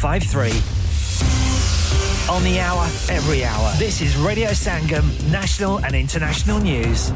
453. On the hour, every hour. This is Radio Sangam, national and international news.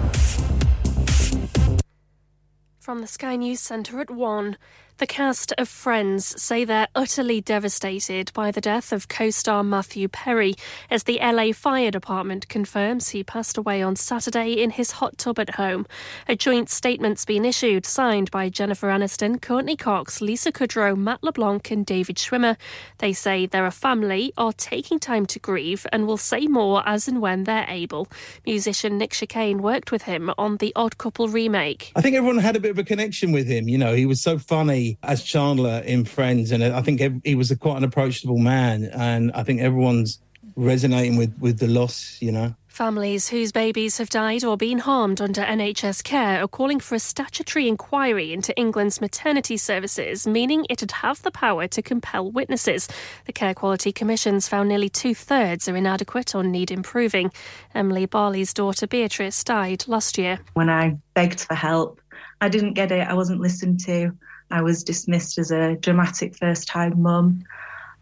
From the Sky News Centre at 1, the cast of Friends say they're utterly devastated by the death of co-star Matthew Perry, as the LA Fire Department confirms he passed away on Saturday in his hot tub at home. A joint statement's been issued, signed by Jennifer Aniston, Courtney Cox, Lisa Kudrow, Matt LeBlanc and David Schwimmer. They say they're a family, are taking time to grieve and will say more as and when they're able. Musician Nick Chikain worked with him on the Odd Couple remake. I think everyone had a bit of a connection with him, you know, he was so funny as Chandler in Friends, and I think he was a quite an approachable man, and I think everyone's resonating with the loss, you know. Families whose babies have died or been harmed under NHS care are calling for a statutory inquiry into England's maternity services, meaning it'd have the power to compel witnesses. The Care Quality Commission's found nearly two-thirds are inadequate or need improving. Emily Barley's daughter Beatrice died last year. When I begged for help, I didn't get it. I wasn't listened to. I was dismissed as a dramatic first-time mum.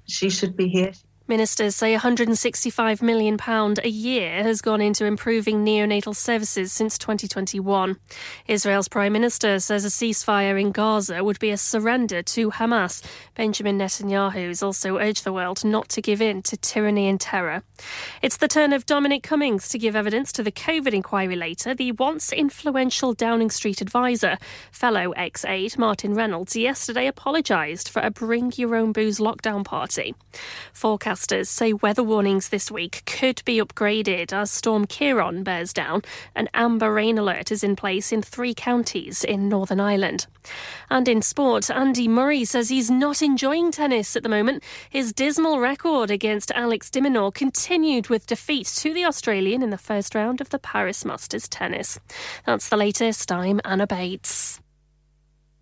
She should be here. Ministers say £165 million a year has gone into improving neonatal services since 2021. Israel's Prime Minister says a ceasefire in Gaza would be a surrender to Hamas. Benjamin Netanyahu has also urged the world not to give in to tyranny and terror. It's the turn of Dominic Cummings to give evidence to the COVID inquiry later. The once influential Downing Street advisor, fellow ex-aide Martin Reynolds, yesterday apologised for a bring-your-own-booze lockdown party. Forecast say weather warnings this week could be upgraded as Storm Ciarán bears down. An amber rain alert is in place in three counties in Northern Ireland. And in sport, Andy Murray says he's not enjoying tennis at the moment. His dismal record against Alex de Minaur continued with defeat to the Australian in the first round of the Paris Masters tennis. That's the latest. I'm Anna Bates.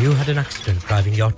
you had an accident driving your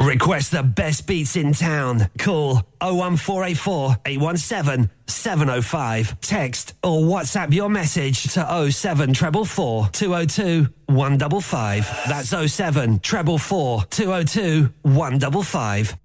Request the best beats in town. Call 01484 817 705. Text or WhatsApp your message to 07444 202 155. That's 07444 202 155.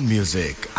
Music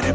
Two.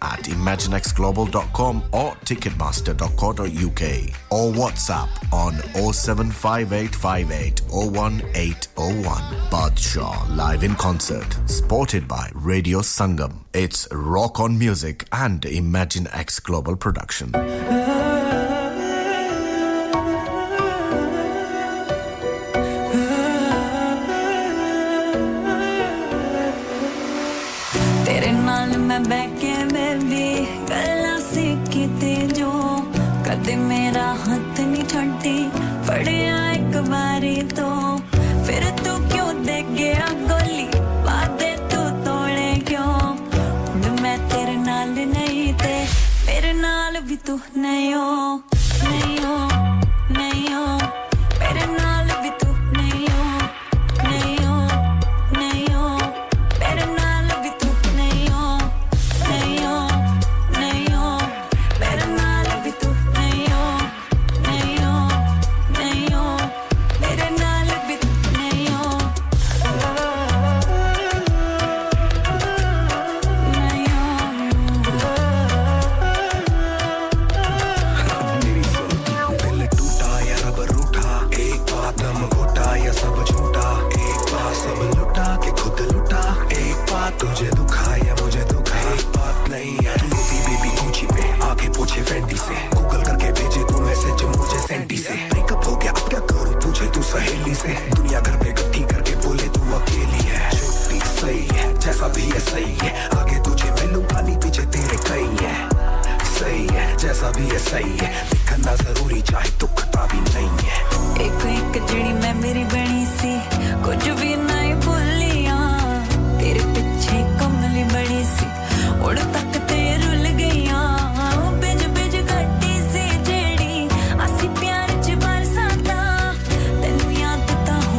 at ImagineXGlobal.com or Ticketmaster.co.uk or WhatsApp on 07585801801. Badshah live in concert, supported by Radio Sangam. It's Rock On Music and ImagineXGlobal production. बैके baby गला सीखी ते जो कदे मेरा हाथ नहीं छोड़ती पड़या एक बारी तो फिर तू क्यों दे गया गोली वादे तू तोड़े क्यों हुण मैं तेरे नाल नहीं ते मेरे नाल भी तू नहीं हो नहीं हो नहीं हो मेरे नाल भी तू नहीं हो नहीं हो नहीं हो मेरे नाल भी तू नहीं हो सहेली से दुनिया घर पे गट्टी करके बोले तू अकेली है छुट्टी सही है जैसा भी है सही है आगे तुझे मिलूंगा नहीं पीछे तेरे कई है सही है जैसा भी है सही है दिखना जरूरी चाहे तू खता भी नहीं है एक एक जड़ी मैं मेरी बनी सी कुछ भी नहीं भूलिया तेरे पीछे कमली बड़ी सी उड़ तक ते रुल गईया बिज बिज गट्टी सी जड़ी असि प्यार Don't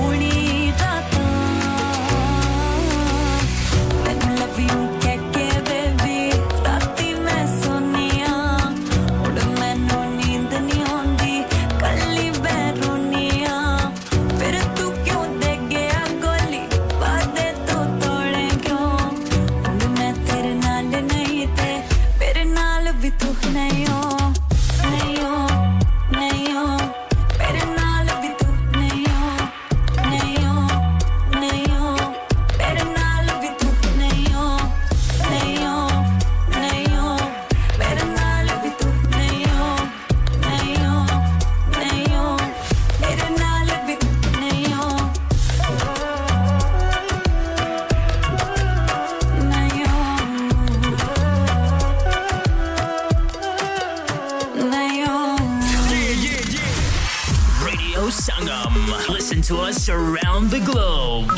Radio Sangam. Listen to us around the globe.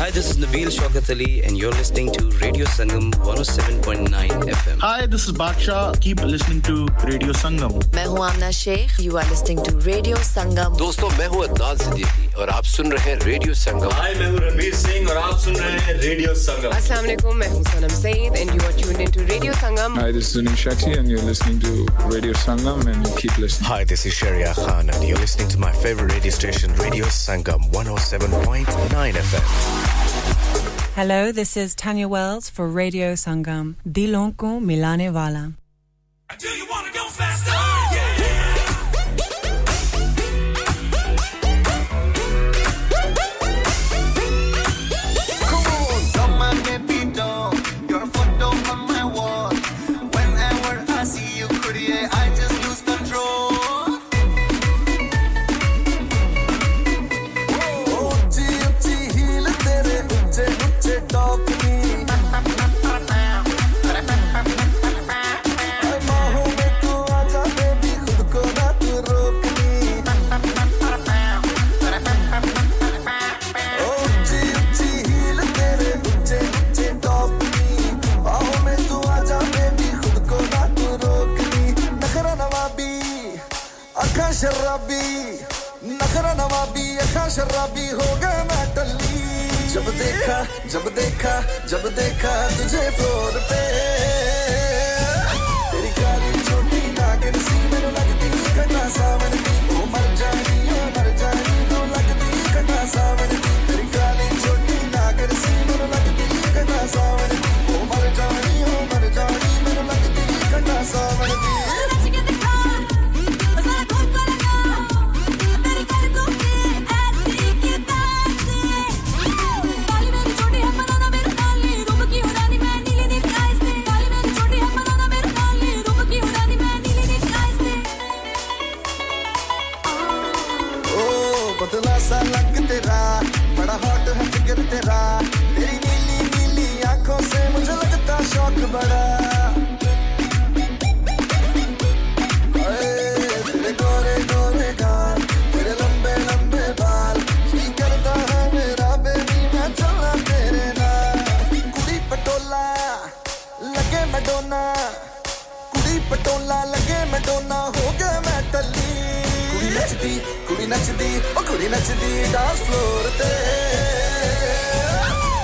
Hi, this is Nabeel Shaukat Ali and you're listening to Radio Sangam 107.9 FM. Hi, this is Baksha. Keep listening to Radio Sangam. मैं हूँ आमना Sheikh. You are listening to Radio Sangam. दोस्तों, मैं हूँ अदनान सिद्दीकी और आप सुन रहे हैं Radio Sangam. Hi, मैं हूँ रणबीर सिंह और आप सुन रहे हैं Radio Sangam. Assalam Alaikum, मैं हूँ सनम Saeed and you are tuned into Radio Sangam. Hi, this is Nishat Ali and you're listening to Radio Sangam and keep listening. Hi, this is Shreya Khan and you're listening to my favorite radio station, Radio Sangam 107.9 FM. Hello, this is Tanya Wells for Radio Sangam. Dilon ko milane wala. Do you want to go faster? Yeah. शराबी नखरा नवाबी अखा शराबी हो गए मैं टल्ली जब देखा तुझे फ्लोर पे तेरी काली छोटी नागिन सी मेरे लगती घटा सावनती ओ मर जानी तो लगती घटा सावनती तेरी काली छोटी नागिन सी मेरे लगती घटा सावनती ओ मर जानी मेरे लगती घटा सावनती लग तेरा बड़ा हॉट है फिगर तेरा तेरी नीली नीली आंखों से मुझे लगता शौक बड़ा ओए तेरे गोरे गाल तेरे लंबे बाल जी करता है मेरा बेबी मैं चला तेरे नाल कुड़ी पटोला लगे मैडोना हो गया मैं टल्ली कुड़ी नचदी डांस फ्लोर पे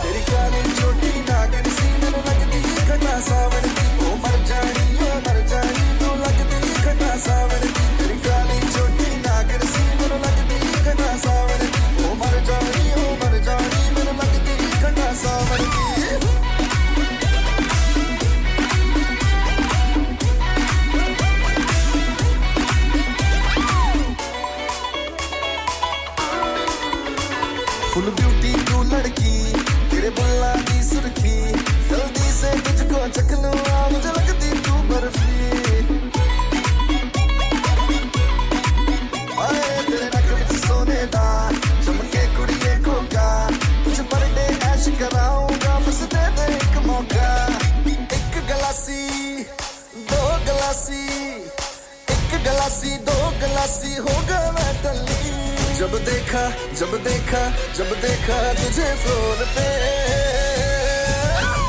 तेरी काली छोटी नागिन सी मेरे लगती घटा सावनती ओ मर जानी तू लगती घटा सावनती तेरी काली छोटी नागिन सी मेरे लगती घटा सावनती ओ मर जानी मेरे लगती घटा सावनती फुल ब्यूटी तू लड़की तेरे बुल्ला दी सुर्खी जल्दी से तुझको चख लूं मुझे लगती तू बर्फी आए तेरे नक में सोने दा चमके कुड़िए कोका तुझे बर्थडे ऐश कराऊंगा बस दे दे एक मौका एक गलासी दो गलासी होगा मैं टल्ली जब देखा तुझे फ्लोर पे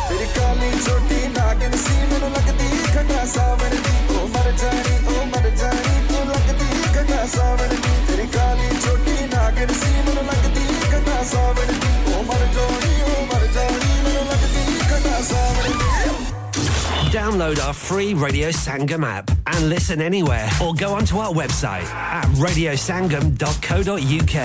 तेरी काली छोटी नागिन सी मेरे लगती घटा सावनती ओ मर जानी तू लगती घटा सावनती तेरी काली छोटी नागिन सी मेरे लगती घटा सावनती ओ मर जानी मेरे लगती घटा सावनती Download our free Radio Sangam app and listen anywhere or go onto our website at radiosangam.co.uk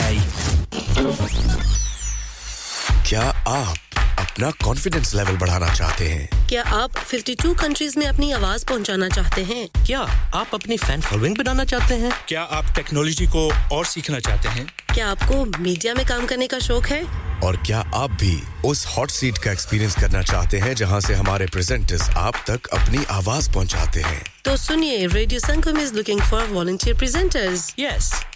क्या आप अपना confidence level बढ़ाना चाहते हैं? क्या आप 52 countries में अपनी आवाज पहुंचाना चाहते हैं? क्या आप अपनी fan following बनाना चाहते हैं? क्या आप technology को और सीखना चाहते हैं? क्या आपको मीडिया में काम करने का शौक है? और क्या आप भी उस हॉट सीट का एक्सपीरियंस करना चाहते हैं जहां से हमारे प्रेजेंटर्स आप तक अपनी आवाज पहुंचाते हैं तो सुनिए radio Sangam is looking for volunteer presenters yes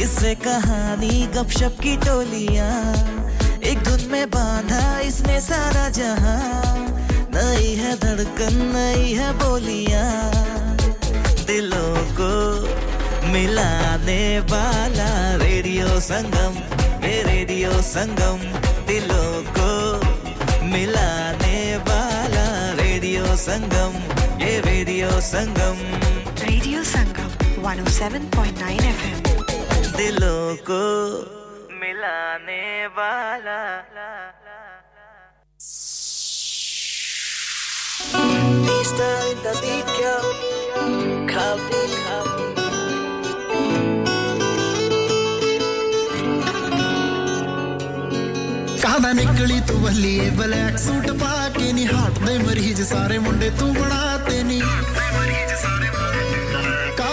किससे कहानी गपशप की टोलियां एक धुन में बांधा इसने सारा जहां नई है धड़कन नई है बोलियां दिलों को मिलाने वाला रेडियो संगम ये रेडियो संगम दिलों को मिलाने वाला रेडियो संगम ये रेडियो संगम 107.9 FM दिलों को मिलाने वाला Mr. Dadikyo Kabi Kabi कहां निकली तू बलिए ब्लैक सूट पाके नी हाथ दे मरीज सारे मुंडे तू बनाते नी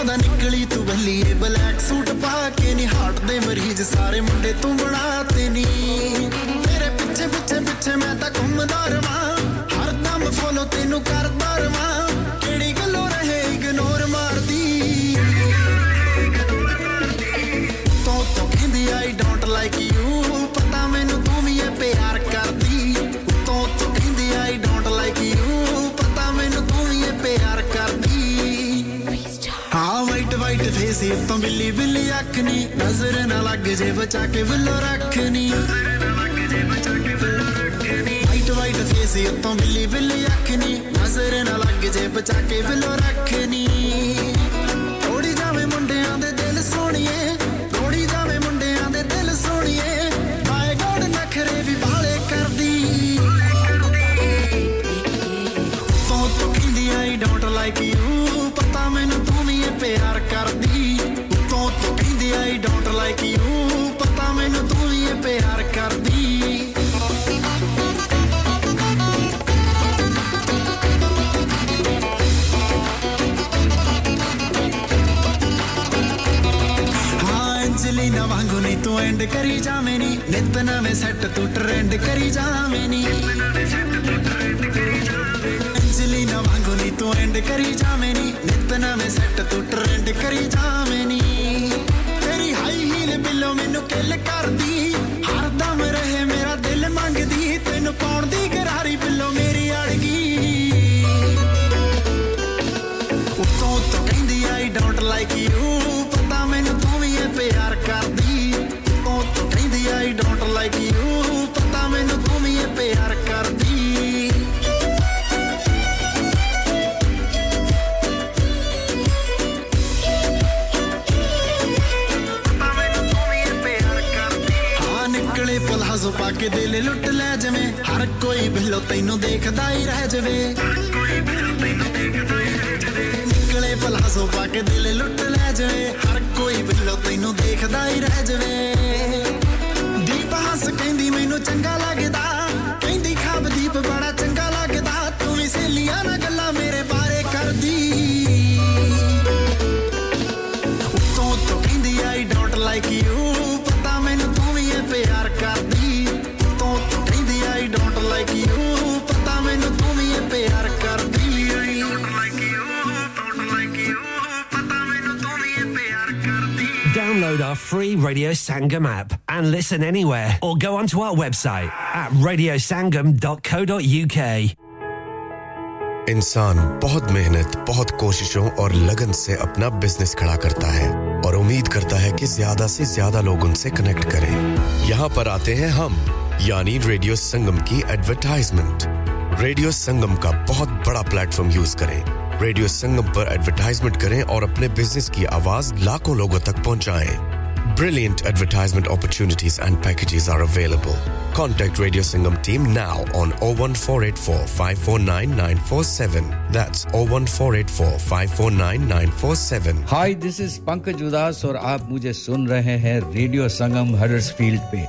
ਦਾ ਨਿਕਲੀ ਤੂੰ ਬੱਲੀਏ ਬਲੈਕ ਸੂਟ ਪਾ ਕੇ ਨਹੀਂ ਹਟਦੇ ਮਰੀਜ਼ ਸਾਰੇ ਮੁੰਡੇ ਤੂੰ ਬਣਾਤੇ ਨਹੀਂ ਤੇਰੇ ਪਿੱਛੇ ਪਿੱਛੇ ਪਿੱਛੇ ਮੈਂ ਤਾਂ ਘੁੰਮਦਾ ਰਵਾਂ ਹਰ ਦਮ ਫੋਲੋ ਤੈਨੂੰ ਕਰਦਾ ਰਵਾਂ ਕਿਹੜੀ ਗੱਲੋਂ ਰਹੇ ਇਗਨੋਰ ਮਾਰਦੀ ਤੂੰ ਕਹਿੰਦੀ ਆਈ ਡੋਂਟ ਲਾਈਕ ਯੂ ਪਤਾ ਮੈਨੂੰ ਤੂੰ ਵੀ ਇਹ ਪਿਆਰ ਕਰਦੀ ਤੂੰ ਕਹਿੰਦੀ ਆਈ ਡੋਂਟ ਲਾਈਕ ਯੂ ਪਤਾ ਮੈਨੂੰ ਤੂੰ ਵੀ ਇਹ ਪਿਆਰ ਕਰਦੀ हाँ white white face तो बिल्ली बिल्ली आँखनी नजर न लग जे बचा के बिल्लो रखनी white white face तो बिल्ली बिल्ली आँखनी नजर न लग जे बचा के बिल्लो रखनी थोड़ी जावे मुंडे आंधे दिल सोनिए थोड़ी जावे मुंडे आंधे दिल सोनिए my god नखरे भी बाले कर दी तो किंदी I don't like you पता मैंने प्यार करदी तो तू कहंदी आई डोंट लाइक यू पता मैनू तू ये प्यार करदी हां एंजेलिना वांगू नहीं तू एंड करी जावे नी नित नवे सेट तू ट्रेंड करी जावे नी एंजेलिना वांगू नहीं तू एंड करी जावे नी ना मैं सेट तू ट्रेंड करी जावे नी तेरी हाई हील बिलो मेनू किल कर दी हर दम रहे मेरा दिल मांग दी तेनू पाउण दी गरारी बिलो मेरी अड़गी उतों तो कहंदी आई डोंट लाइक यू पता मेनू तू भी ये प्यार कर दी उतों तो कहंदी आई डोंट लाइक यू पता मेनू तू भी ये प्यार कर दी जो पाके दिल लुट ले जमे हर कोई बिलो तैनू देखदा ही रह जवे निकले भला जो पाके दिल लुट ले जवे हर कोई बिलो तैनू देखदा ही रह जवे दीप हंस कहंदी मैनू चंगा लगदा कहंदी खाब दीप बड़ा चंगा लगदा तू भी सहेलियां ना गल्ला मेरे बारे करदी उतों तो कहंदी आई डोंट लाइक यू पता मैनू तू भी ये प्यार करदी like you pata mainu tum ye pyar kardi don't like you pata mainu tum ye pyar kardi download our free Radio Sangam app and listen anywhere or go onto our website at radiosangam.co.uk इंसान बहुत मेहनत बहुत कोशिशों और लगन से अपना business खड़ा करता है और उम्मीद करता है कि ज्यादा से ज्यादा लोग उनसे कनेक्ट करें यहां पर आते हैं हम यानी रेडियो संगम की एडवर्टाइजमेंट रेडियो संगम का बहुत बड़ा प्लेटफॉर्म यूज करें रेडियो संगम पर एडवर्टाइजमेंट करें और अपने बिजनेस की आवाज लाखों लोगों तक पहुंचाएं Brilliant advertisement opportunities and packages are available. Contact Radio Sangam team now on 01484 549 947. That's 01484 549 947. Hi, this is Pankajudas aur aap mujhe sun rahe hain Radio Sangam Huddersfield pe.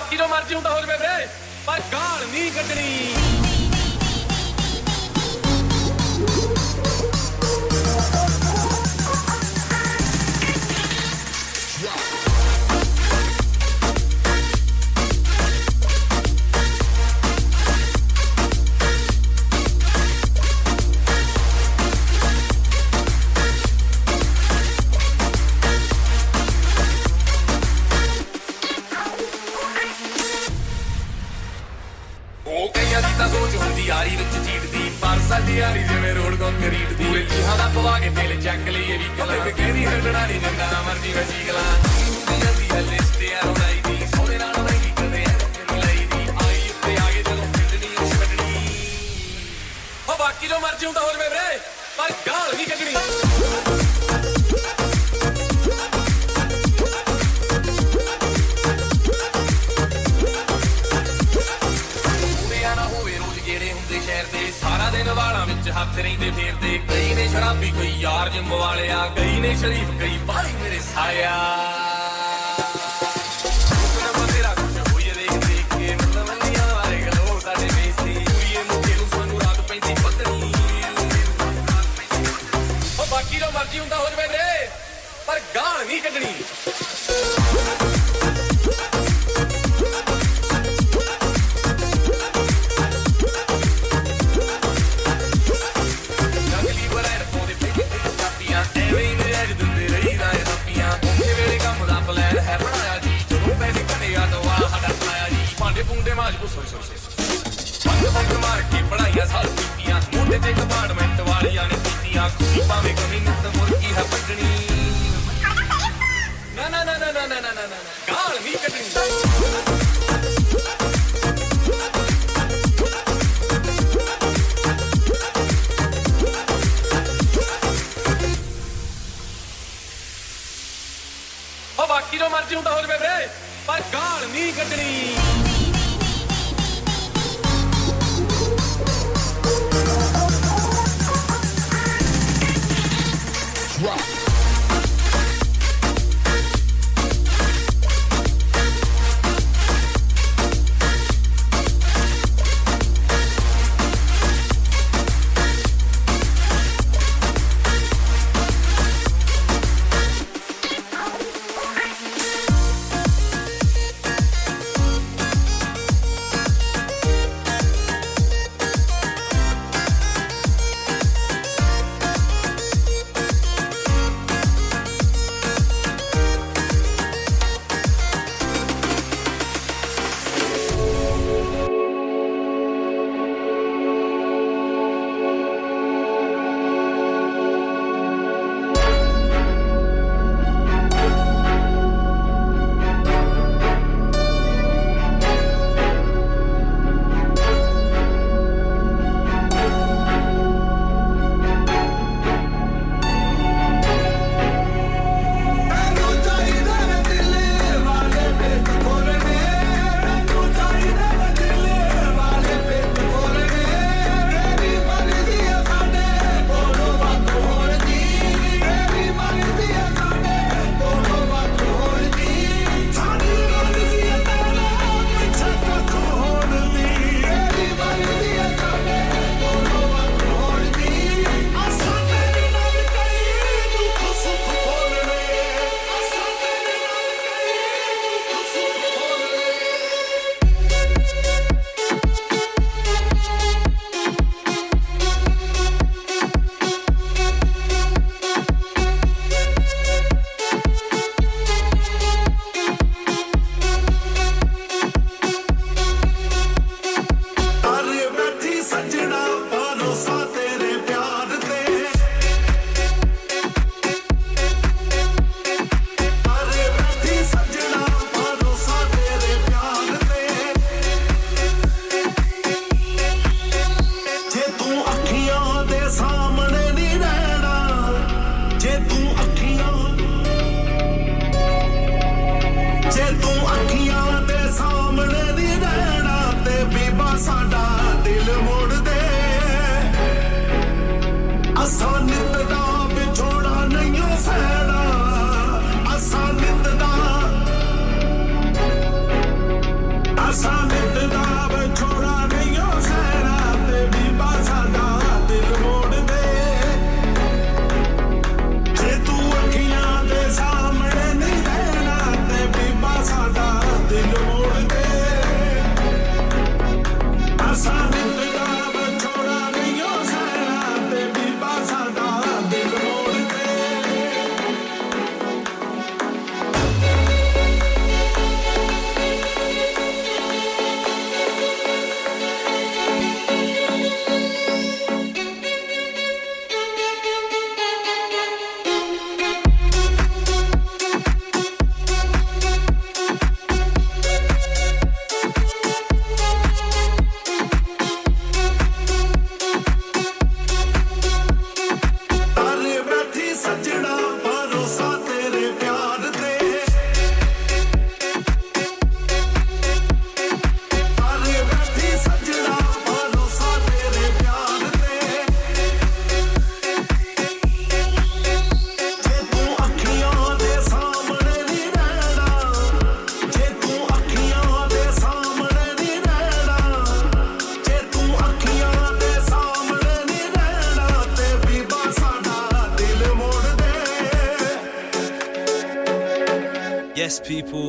ਬਾਕੀ ਨੂੰ ਮਰਜੀ ਹੁੰਦਾ ਹੋ ਜਵੇ ਵੀਰੇ ਪਰ ਗਾਲ ਨਹੀਂ ਕੱਢਣੀ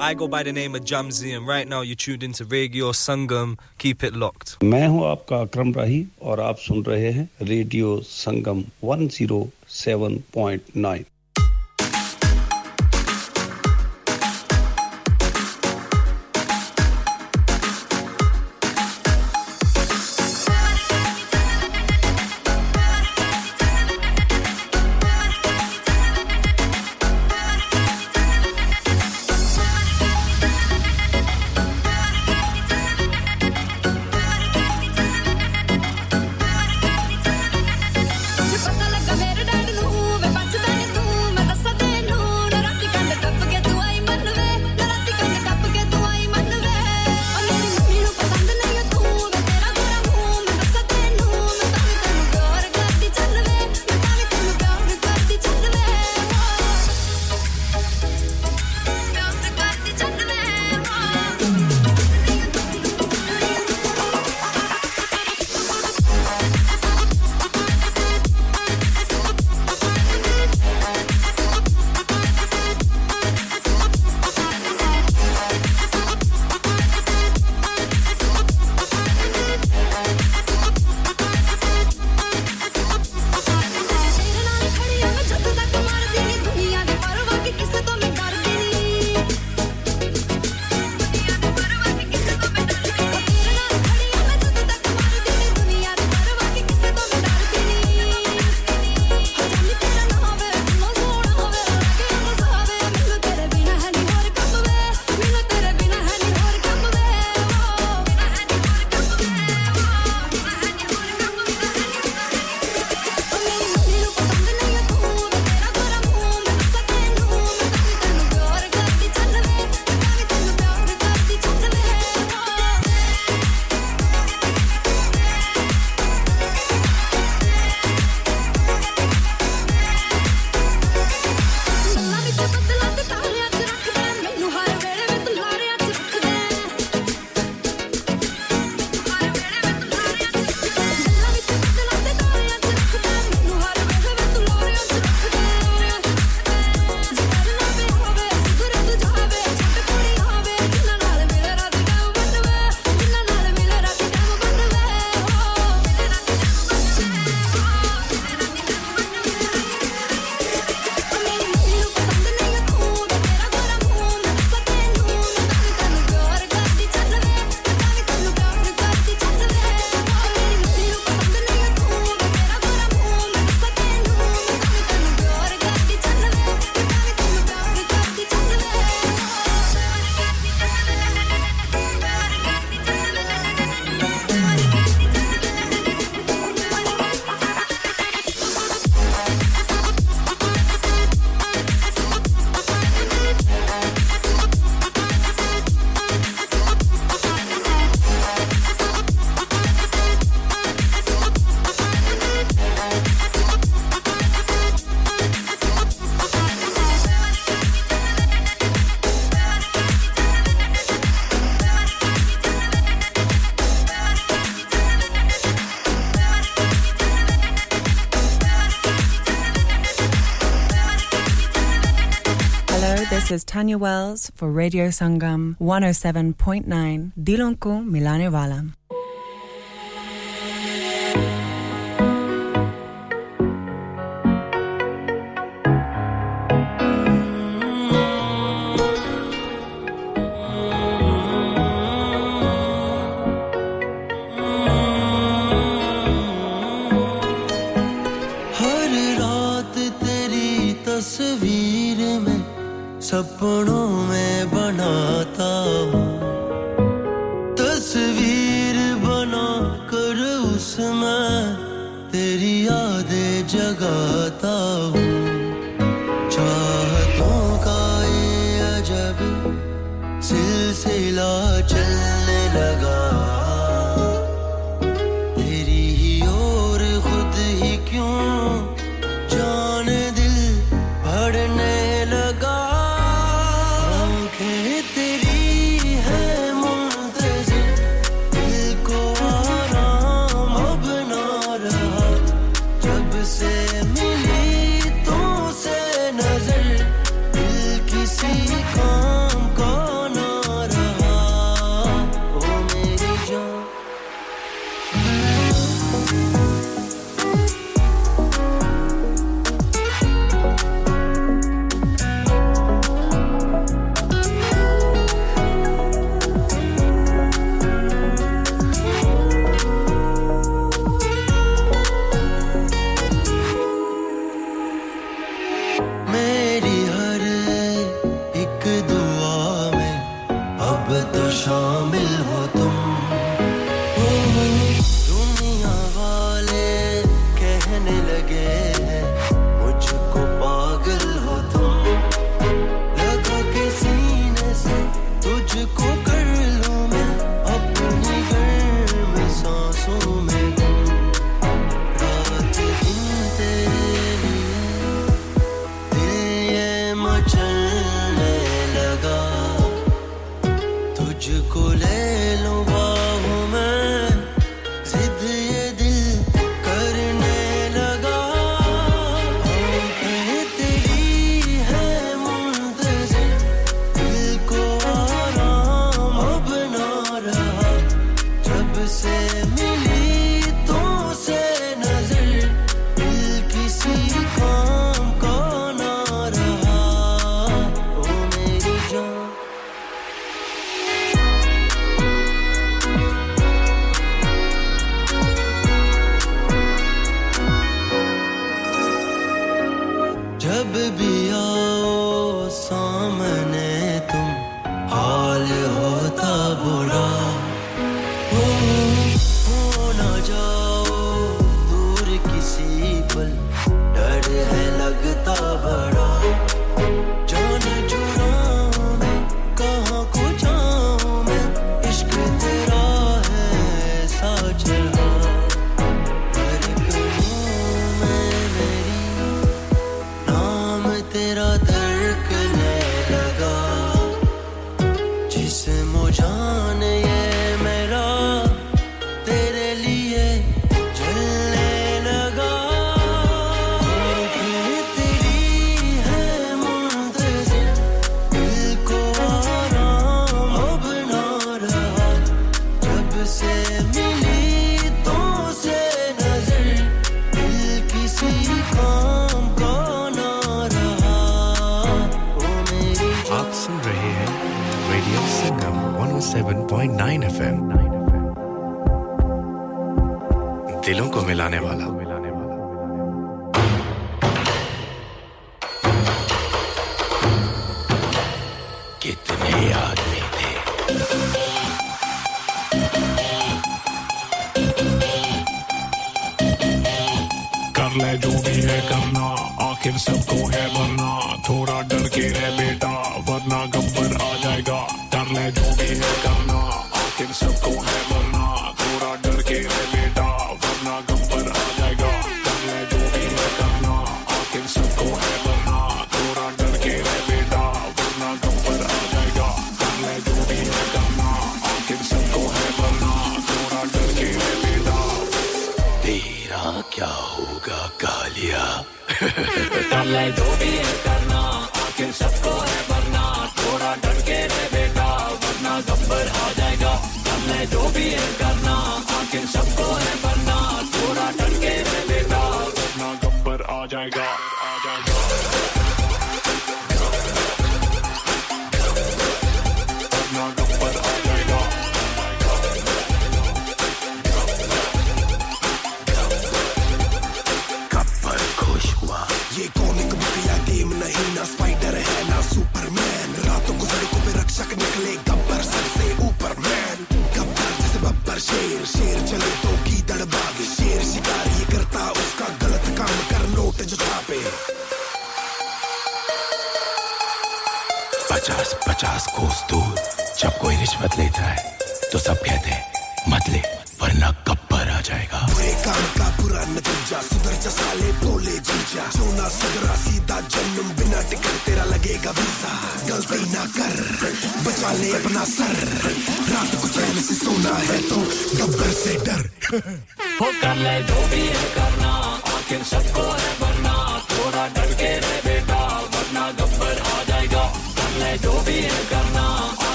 I go by the name of Jamzi and right now you're tuned into Radio Sangam. Keep it locked. मैं हूं आपका अकरम राही और आप सुन रहे हैं radio Sangam 107.9. This is Tanya Wells for Radio Sangam 107.9 Dilonko Milane Valam. सपनों में बनाता हूँ तस्वीर बना कर उसमें तेरी यादें जगाता हूँ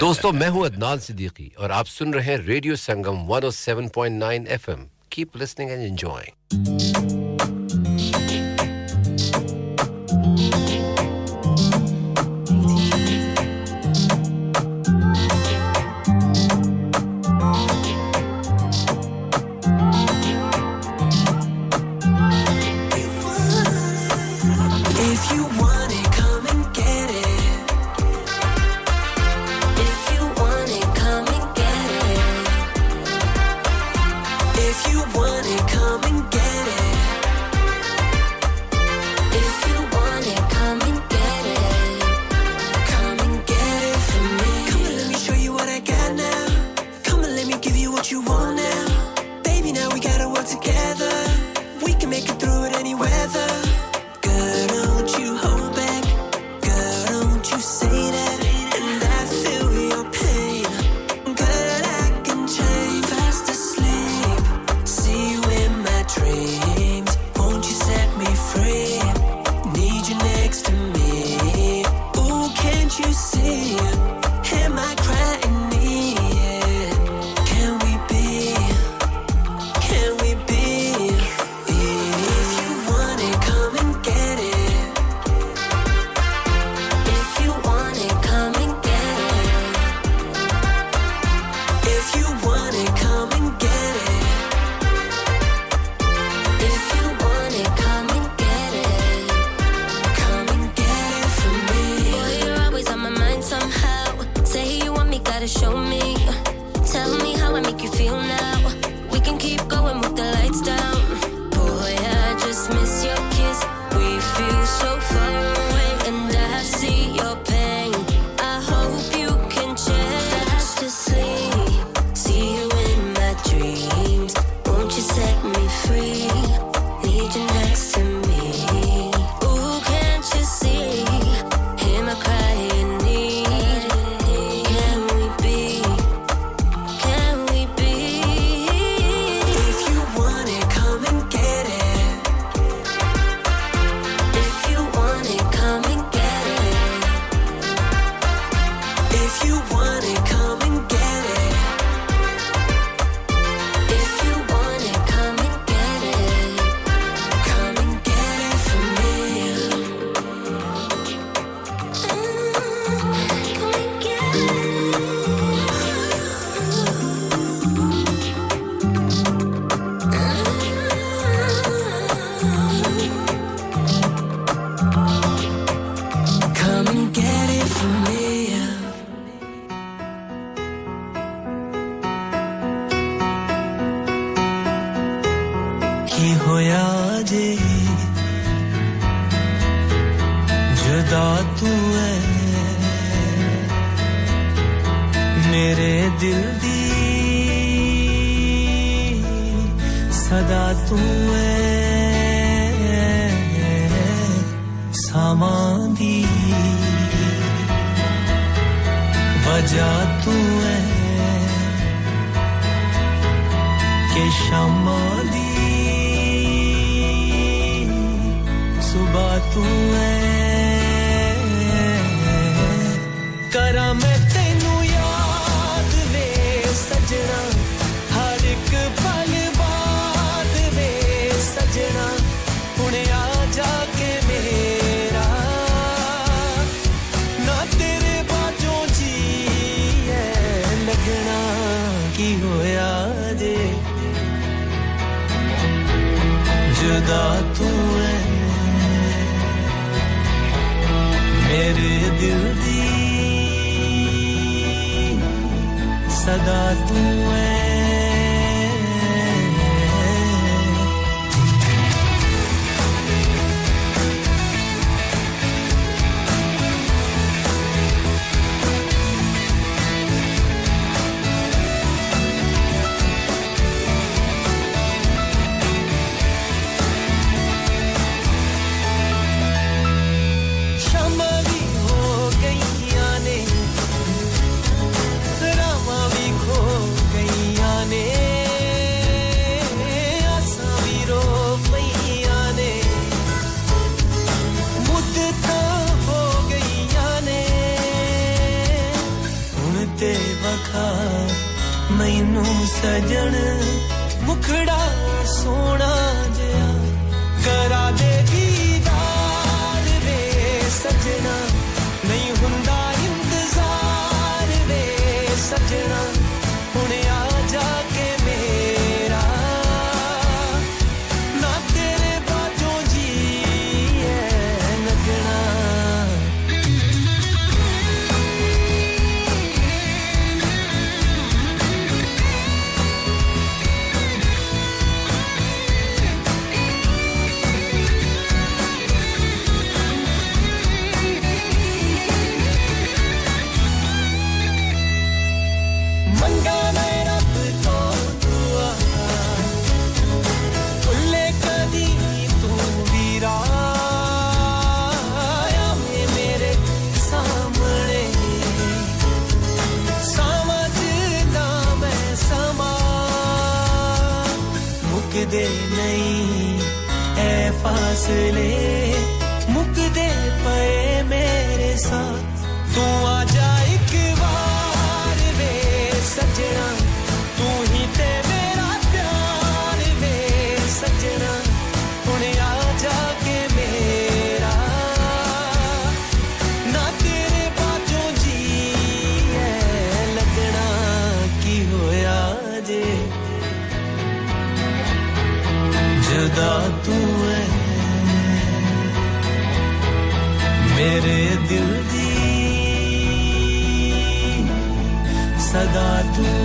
दोस्तों मैं हूं अदनान सिद्दीकी और आप सुन रहे हैं radio Sangam 107.9 FM keep listening and enjoying वखा मैनू सजन मुखड़ा सोना जया करा दे दीदार वे सजना नहीं हुंदा इंतजार वे सजना हुणे आ जाके मेरा ना तेरे बातों जी है लगना दे नहीं ऐ फासले मुक दे पे मेरे साथ तू आ जा एक बार वे सजना तू ही ते मेरा प्यार वे सजना हुणे आ जाके मेरा ना तेरे बातों जी है लगना की होया जे जुदा तू है मेरे दिल दी सदा तू है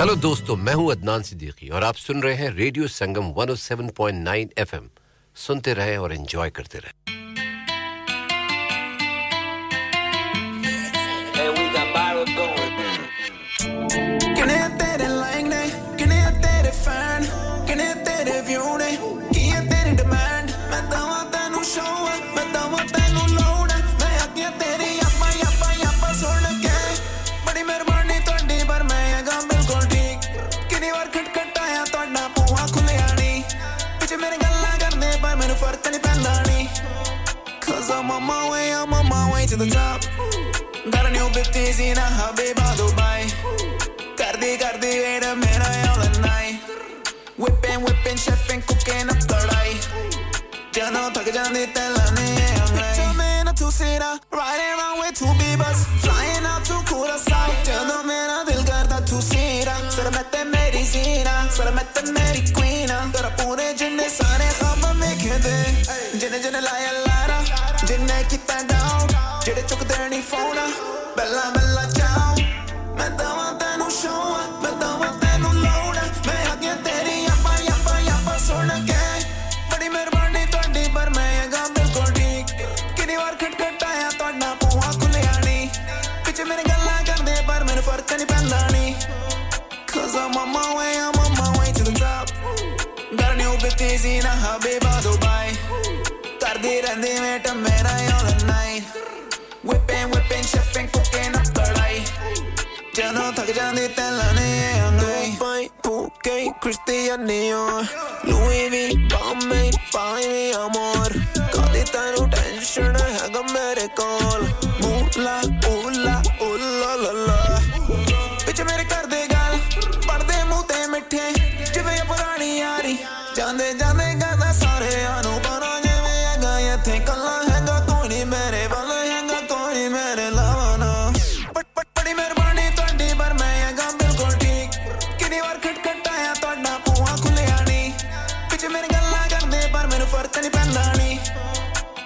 हेलो दोस्तों मैं हूं अदनान सिद्दीकी और आप सुन रहे हैं रेडियो संगम 107.9 FM सुनते रहें और एंजॉय करते रहें I'm on my way to the top Got a new 50s in a Habiba Dubai Kardi, wait a minute all the night Whipping, chefing, cooking up kadai Jano thak jandi telane aa gai Picture me in a two-seater Riding around with two beavers Flying out to Curacao Jano mera dil karda two-seater Sara main te meri zina Sara main te meri queen Tera pure jinne sare khwab mekhe de Jinne laya lara Jinne kita down, jede chukde ni phone, bella ciao. Main tawa tenu show, main tawa tenu load, main agiyan teri yapa sun ke. Badi meherbani todi par main aga bilkul theek. Kinni war khatkhataaya toda pooha khulya ni. Piche mere gallan karde par mainu fark nahi painda ni. 'Cause I'm on my way to the top. Got a new bitch in a Habiba Dubai. Kardi mein ta mera all the night whipping chefing cooking up kadai jano thak jandi telane angai pai puke cristiano louis v bombay pai mi amor kadi tanu tension hai gam mere kol mula ola ola la la piche mere kar de gal parde muh te mithe jive purani yaari jande gana sare anu Think a lot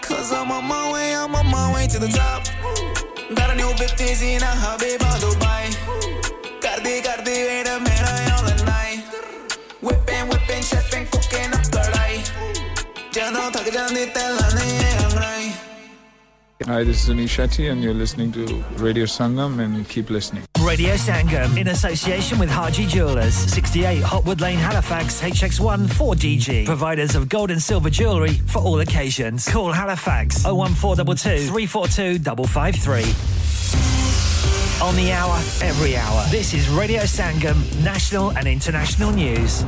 Cause I'm on my way to the top Got a new 50s in a Habiba Dubai Kardi, wait a minute all the night Whipping, chefing, cooking up kadai Hi, this is Anish Shetty and you're listening to Radio Sangam and keep listening. Radio Sangam in association with Haji Jewellers, 68 Hotwood Lane, Halifax, HX1 4DG. Providers of gold and silver jewellery for all occasions. Call Halifax 01422 342 553. On the hour, every hour. This is Radio Sangam, national and international news.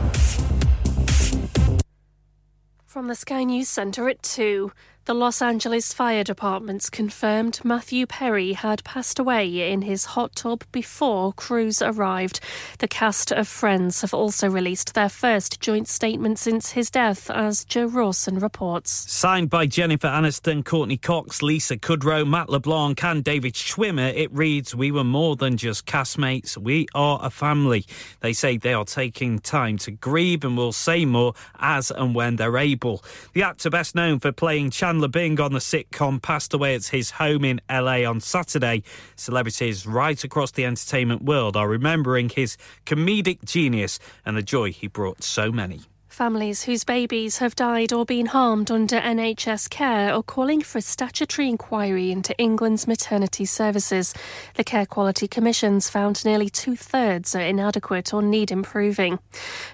From the Sky News Centre at 2. The Los Angeles Fire Department's confirmed Matthew Perry had passed away in his hot tub before crews arrived. The cast of Friends have also released their first joint statement since his death, as Joe Rawson reports. Signed by Jennifer Aniston, Courtney Cox, Lisa Kudrow, Matt LeBlanc and David Schwimmer, it reads, "We were more than just castmates. We are a family." They say they are taking time to grieve and will say more as and when they're able. The actor, best known for playing Chandler Bing on the sitcom, passed away at his home in LA on Saturday. Celebrities right across the entertainment world are remembering his comedic genius and the joy he brought so many. Families whose babies have died or been harmed under NHS care are calling for a statutory inquiry into England's maternity services. The Care Quality Commission's found nearly two-thirds are inadequate or need improving.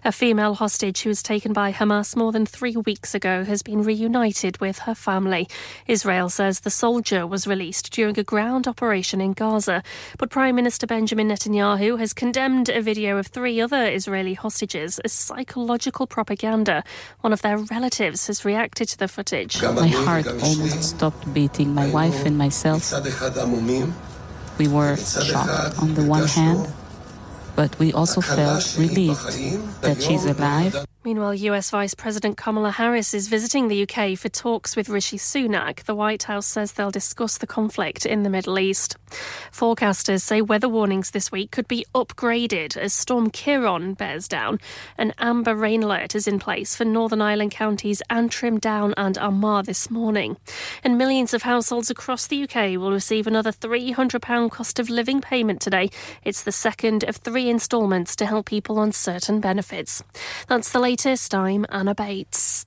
A female hostage who was taken by Hamas more than 3 weeks ago has been reunited with her family. Israel says the soldier was released during a ground operation in Gaza, but Prime Minister Benjamin Netanyahu has condemned a video of three other Israeli hostages as psychological propaganda. One of their relatives has reacted to the footage. My heart almost stopped beating. My wife and myself, we were shocked on the one hand, but we also felt relieved that she's alive. Meanwhile, US Vice President Kamala Harris is visiting the UK for talks with Rishi Sunak. The White House says they'll discuss the conflict in the Middle East. Forecasters say weather warnings this week could be upgraded as Storm Ciarán bears down. An amber rain alert is in place for Northern Ireland counties Antrim, Down and Armagh this morning. And millions of households across the UK will receive another £300 cost of living payment today. It's the second of three instalments to help people on certain benefits. That's the latest. I'm Anna Bates.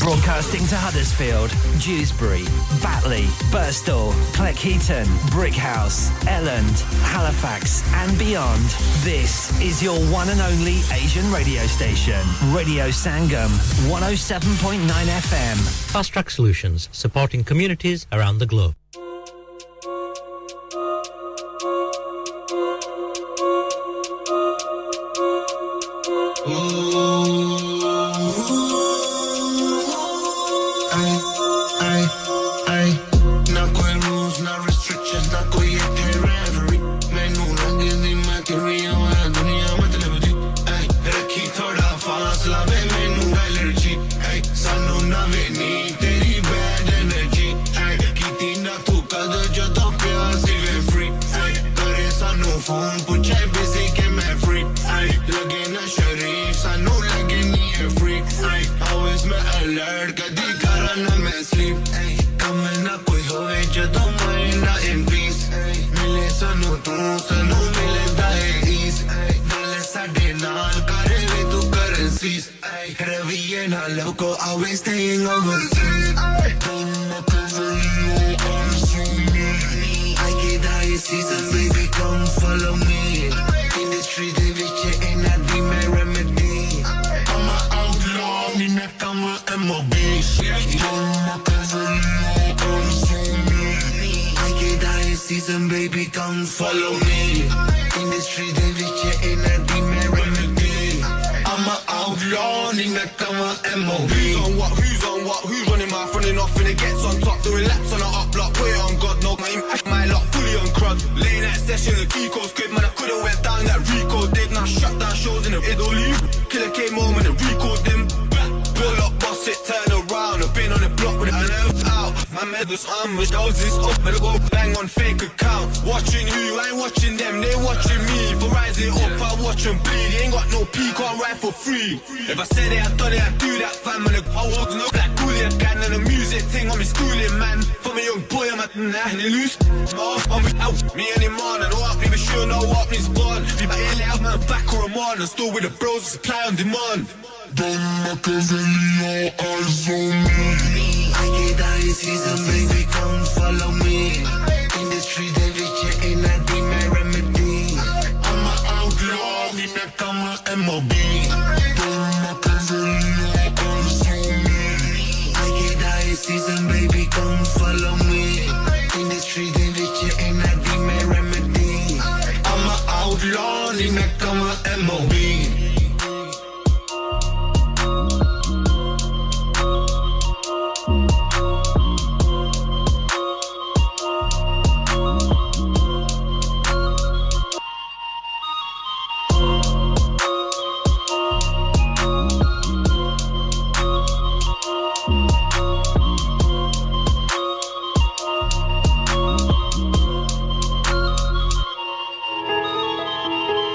Broadcasting to Huddersfield, Dewsbury, Batley, Birstall, Cleckheaton, Brickhouse, Elland, Halifax and beyond. This is your one and only Asian radio station, Radio Sangam, 107.9 FM. Fast Track Solutions, supporting communities around the globe.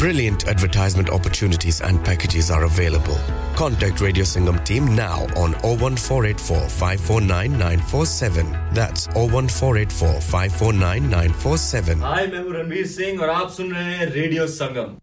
Brilliant advertisement opportunities and packages are available. Contact Radio Sangam team now on 01484 549 947. That's 01484 549 947. Hi, I'm Ranbir Singh and you're listening to Radio Sangam.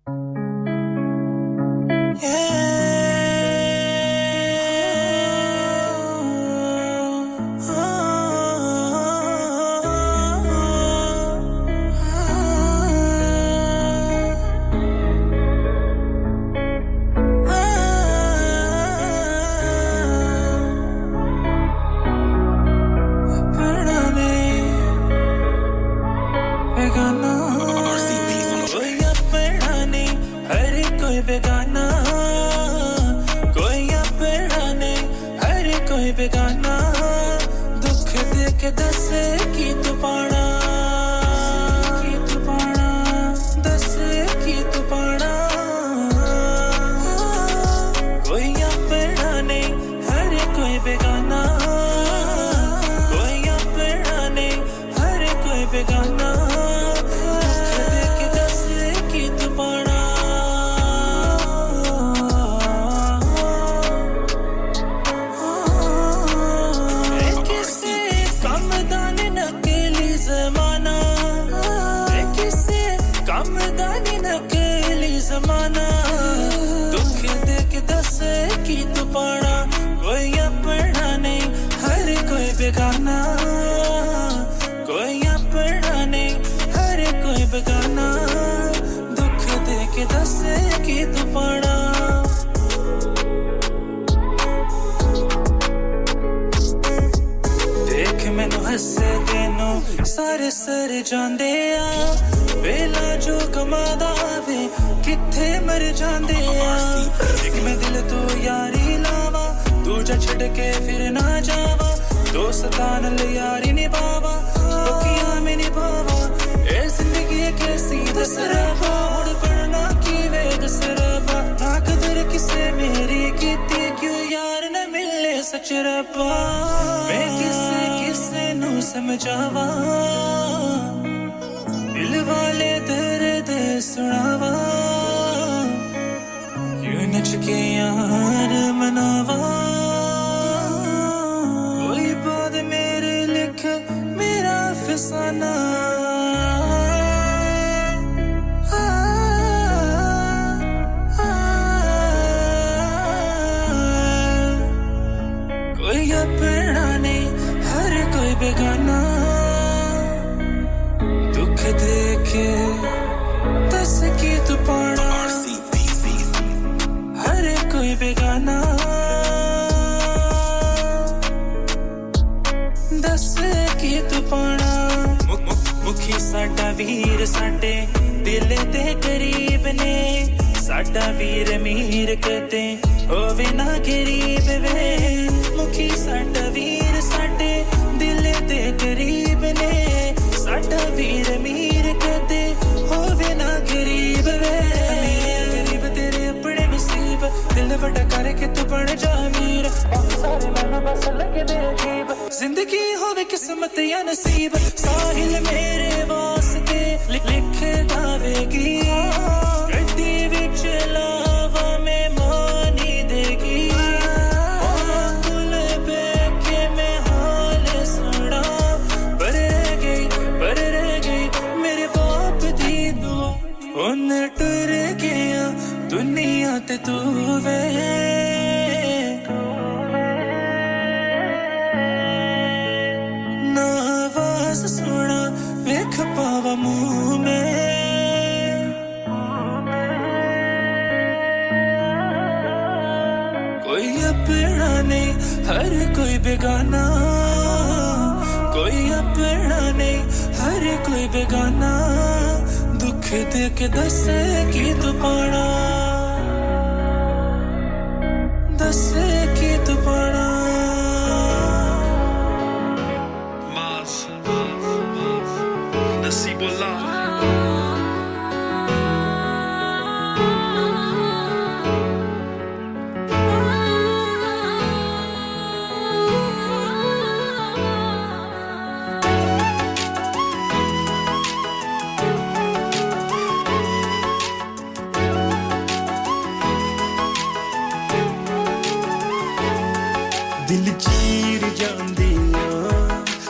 दिल चीर जांदियां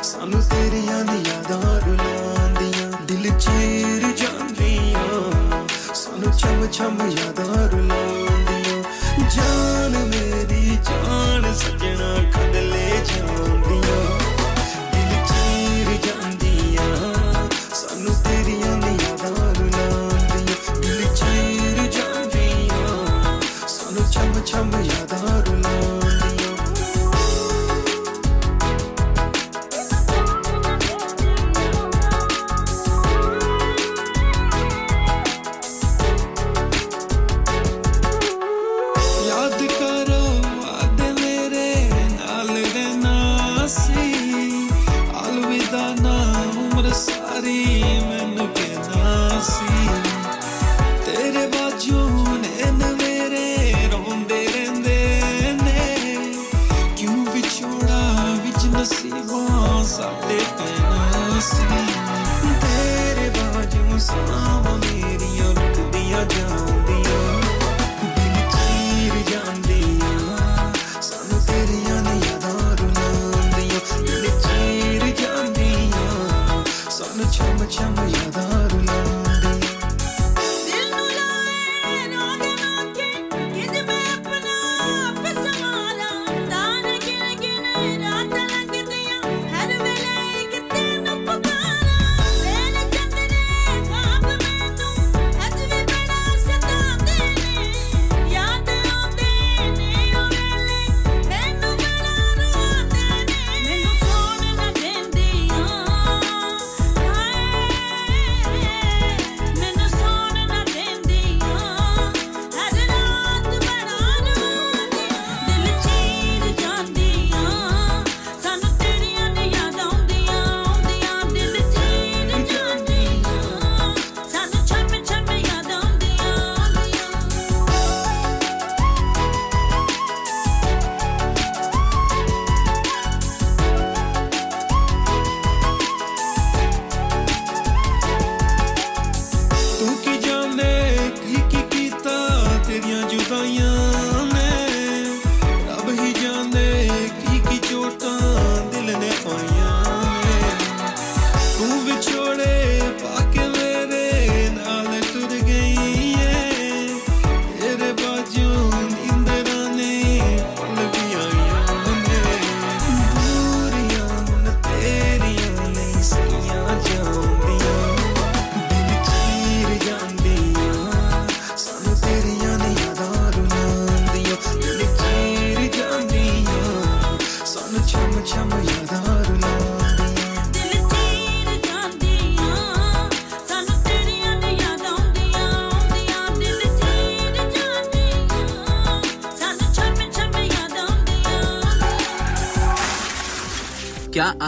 सानू तेरियां दी यादां रुलांदियां दिल चीर जांदियां सानू छम छम यादां रुलांदियां जान मेरी जान सजना खंड ले जांदियां दिल चीर जांदियां सानू तेरियां दी यादां रुलांदियां दिल चीर जांदियां सानू छम छम यादां रुलांदियां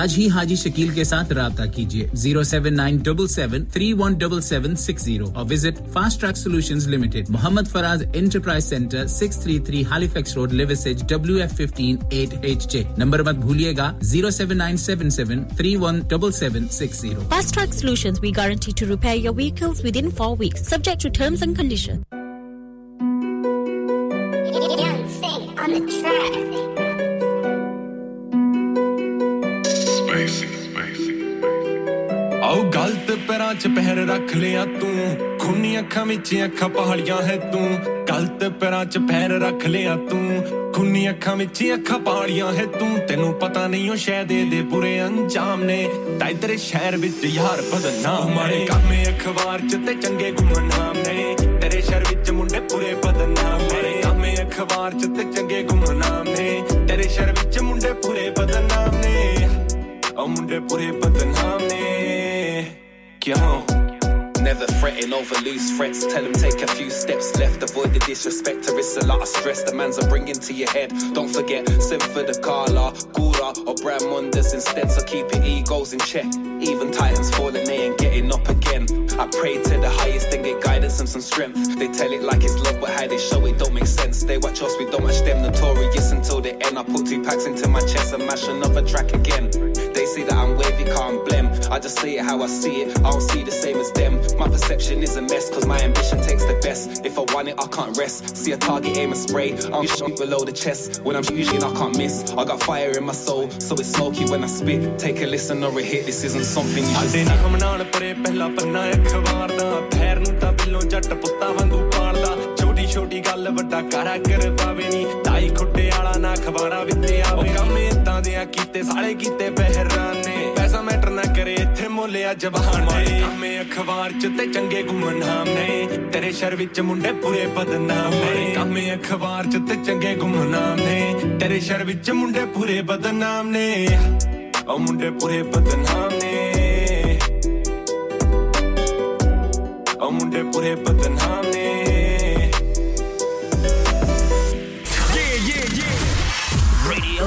आज ही हाजी शकील के साथ राब्ता कीजिए 07977317760 और visit fast track solutions limited Mohammad Faraz enterprise centre 633 Halifax road Liversedge WF15 8HJ number मत भूलिएगा 07977317760 Fast Track Solutions we guarantee to repair your vehicles within 4 weeks subject to terms and conditions on the track गलत पैरां च पहर रख लिया तू खूनी अखां विच अखां पहाड़ियां है तू गलत पैरां च पैर रख लिया तू खूनी अखां विच अखां पहाड़ियां है तू तैनू पता नहीं ओ शायद दे बुरे अंजाम ने ताई तेरे शहर विच यार बदनाम मारे कामे अखबार च ते चंगे गुमनाम ने तेरे शहर विच मुंडे पूरे बदनाम मारे कामे अखबार च ते चंगे गुमनाम ने तेरे शहर विच मुंडे पूरे बदनाम ने ओ मुंडे पूरे बदनाम ने क्यों never fretting over loose threats. Tell him take a few steps left, avoid the disrespect, or it's a lot of stress. The man's are bringing to your head. Don't forget, send for the Kala, Gura, or Brahmundas instead. So keep your egos in check. Even titans falling, they ain't getting up again. I pray to the highest and get guidance and some strength. They tell it like it's love, but how they show it don't make sense. They watch us, we don't watch them. Notorious until the end. I put 2 packs into my chest and mash another track again. They see that I'm wavy, can't blem. I just see it how I see it, I don't see the same as them. My perception is a mess, cause my ambition takes the best. If I want it, I can't rest. See a target, aim and spray. I'm shot below the chest. When I'm shooting, I can't miss. I got fire in my soul, so it's smoky when I spit. Take a listen or a hit, this isn't something you should see. ਛੋਟੀ ਗੱਲ ਵੱਡਾ ਕਾਰਾ ਕਰਵਾਵੇ ਨਹੀਂ ਢਾਈ ਖੁੱਟੇ ਵਾਲਾ ਨਾ ਖਵਾਰਾ ਵਿੱਤੇ ਆਵੇ ਕੰਮ ਇਦਾਂ ਦੇ ਆ ਕੀਤੇ ਸਾਲੇ ਕੀਤੇ ਬਹਿਰਾਨੇ ਪੈਸਾ ਮੈਟਰ ਨਾ ਕਰੇ ਇੱਥੇ ਮੋਲਿਆ ਜਵਾਨ ਨੇ ਕੰਮੇ ਅਖਬਾਰ ਚ ਤੇ ਚੰਗੇ ਗੁਮਨਾਮ ਨੇ ਤੇਰੇ ਸ਼ਰ ਵਿੱਚ ਮੁੰਡੇ ਪੂਰੇ ਬਦਨਾਮ ਨੇ ਕੰਮੇ ਅਖਬਾਰ ਚ ਤੇ ਚੰਗੇ ਗੁਮਨਾਮ ਨੇ ਤੇਰੇ ਸ਼ਰ ਵਿੱਚ ਮੁੰਡੇ ਪੂਰੇ ਬਦਨਾਮ ਨੇ ਉਹ ਮੁੰਡੇ ਪੂਰੇ ਬਦਨਾਮ ਨੇ ਉਹ ਮੁੰਡੇ ਪੂਰੇ ਬਦਨਾਮ ਨੇ Radio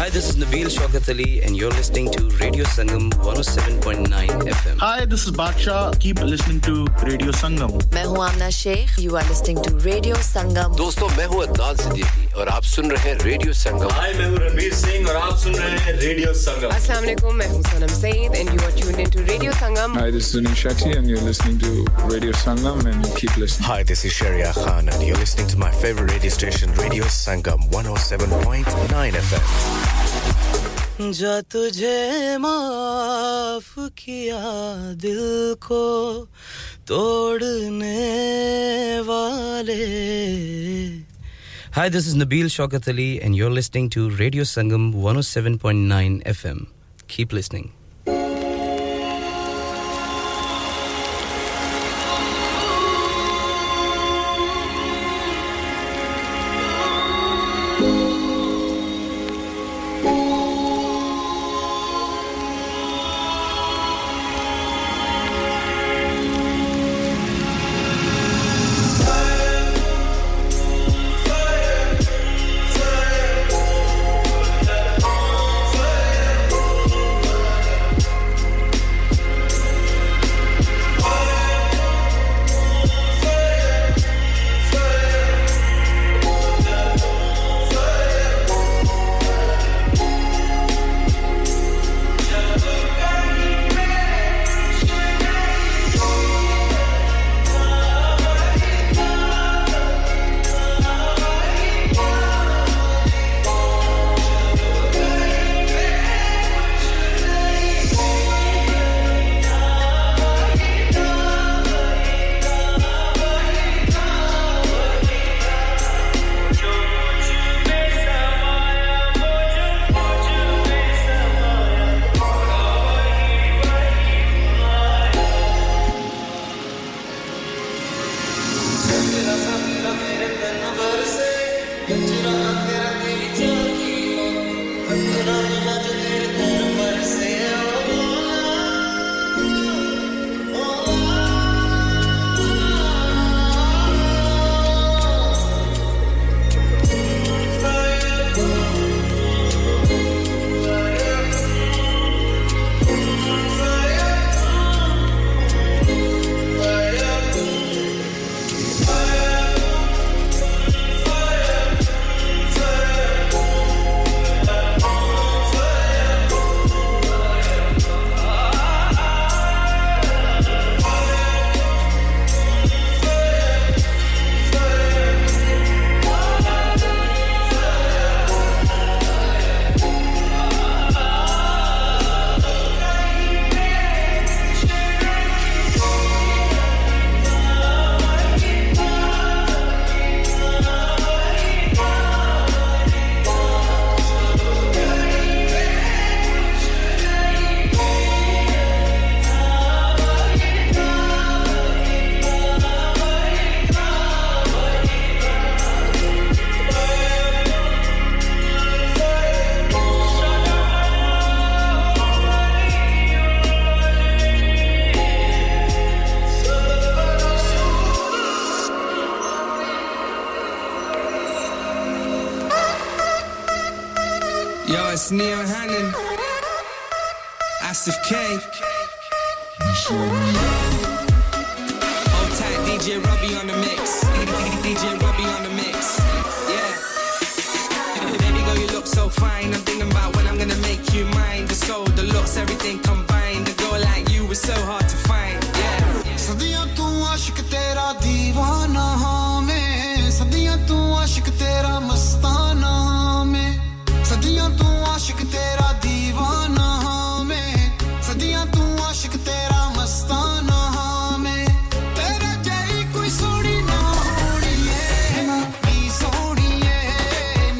Hi, this is Nabeel Shaukat Ali, and you're listening to Radio Sangam 107.9 FM. Hi, this is Baksha. Keep listening to Radio Sangam. मैं हूँ आमना Sheikh. You are listening to Radio Sangam. दोस्तों, मैं हूँ अदनान सिद्दीकी और आप सुन रहे हैं Radio Sangam. Hi, मैं हूँ रणबीर सिंह और आप सुन रहे हैं Radio Sangam. अस्सलाम वालेकुम, मैं हूँ सनम Saeed and you are tuned into Radio Sangam. Hi, this is Nishat Ali and you're listening to Radio Sangam and keep listening. Hi, this is Shreya Khan and you're listening to my favorite radio station Radio Sangam 107.9 FM. जा तुझे माफ किया दिल को तोड़ने वाले Hi, this is Nabeel Shaukat Ali and you're listening to Radio Sangam 107.9 FM. Keep listening. It's Neil Hannon, Asif K, old tight DJ Robbie on the mix, DJ Robbie on the mix, yeah. Baby girl, you look so fine, I'm thinking about when I'm gonna make you mine. The soul, the looks, everything combined. A girl like you is so hard to find, yeah. Sadiyan tu aashik tera deewana haan main, sadiyan tu aashik tera mastana haan main. Sadiyan tu aashik tera deewana haan main, sadiyan tu aashik tera mastana haan main. Tere jahi koi soni na honiye, ni soniye,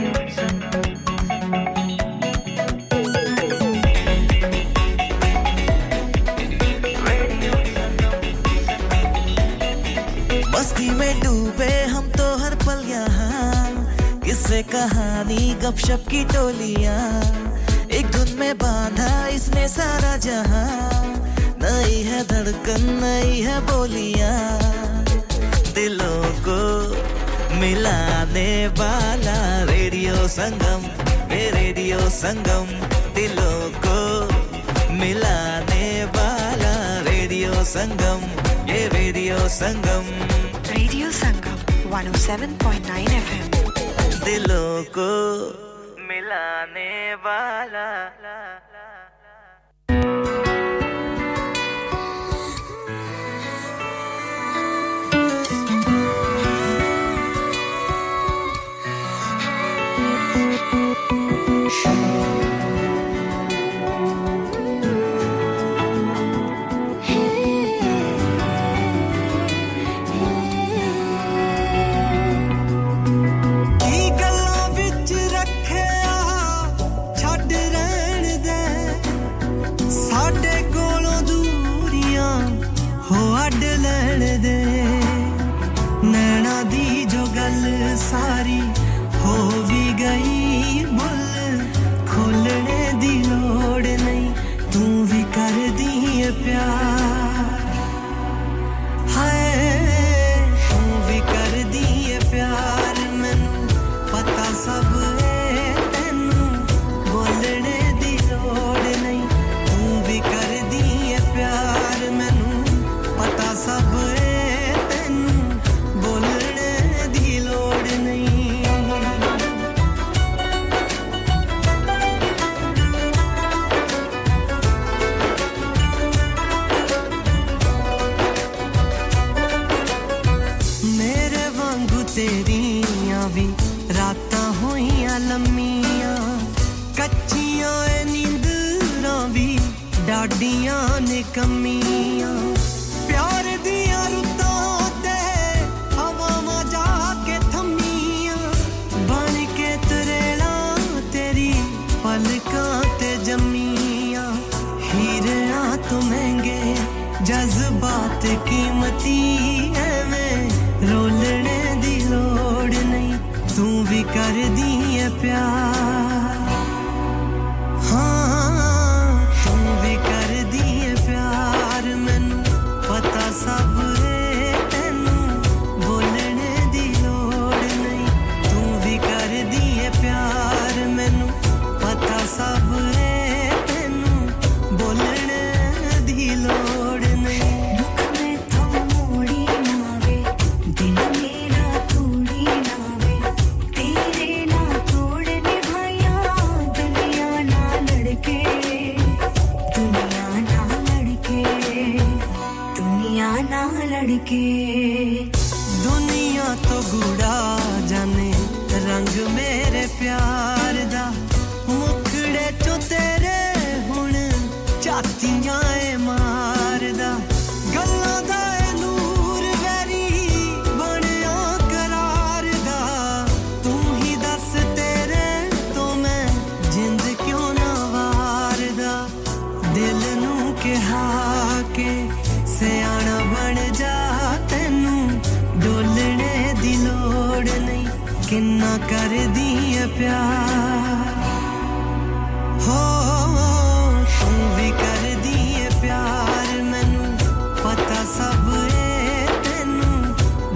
मस्ती में डूबे हम तो हर पल यहाँ किससे कहानी गपशप की टोलियाँ एक धुन में बांधा इसने सारा जहाँ नई है धड़कन नई है बोलियाँ दिलों को मिलाने वाला रेडियो संगम दिलों को मिलाने वाला ये रेडियो संगम 107.9 FM दिलों को मिलाने वाला तेरियां भी रातां होईयां लम्मियां कच्चियां ऐ नींदरां भी डाडियां ने कमियां प्यार दियां रुतां ते हवावां जाके थम्मियां बन के तुरेला तेरी पलकां ते जम्मियां हीरां तो महंगे जज्बात कीमती कर दिए प्यार हाँ तू भी कर दिए प्यार मैनू पता सब है तैनू बोलने दी लोड़ नहीं तू भी कर दिए प्यार मैनू पता सब है तैनू बोलने दी लोड़ नहीं दुख में तो मोड़ी नावे दिल मेरा तोड़ी नावे के दुनिया तो गुड़ा जाने रंग मेरे प्यार दा मुखड़े तो तेरे हुन चातियां ए मार दा गल्लां दा ए नूर वेरी बणया करार दा तू ही दस तेरे तो मैं जिंद क्यों ना वार दा दिल नू कहा के सियाना बन जा किन्ना कर दिए प्यार हो तू भी कर दिए प्यार मैनू पता सब है तैनू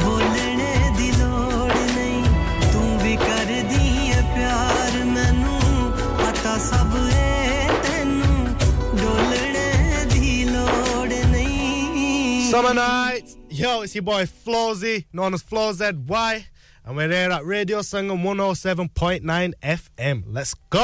बोलने दी लोड़ नहीं तू भी कर दिए प्यार मैनू पता सब है तैनू डोलने दी लोड़ नहीं Summer nights yo it's your boy Flawsy known as FlawZY And we're there at Radio Sangam 107.9 FM. Let's go.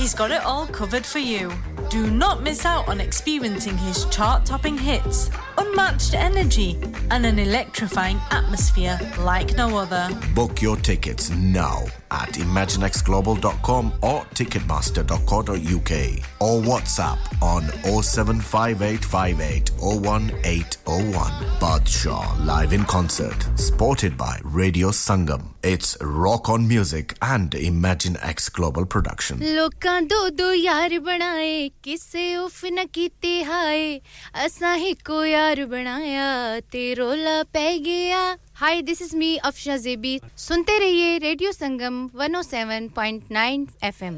He's got it all covered for you. Do not miss out on experiencing his chart-topping hits, unmatched energy, and an electrifying atmosphere like no other. Book your tickets now at ImagineXGlobal.com or Ticketmaster.co.uk or WhatsApp on 07585801801. Badshah live in concert, supported by Radio Sangam. It's Rock on Music and ImagineXGlobal production. Lokan do do yaar banaye. किसे उफ न कीती हाय असा ही को यार बनाया ते रोला पै गया hi this is me Afsha JB सुनते रहिए radio Sangam 107.9 FM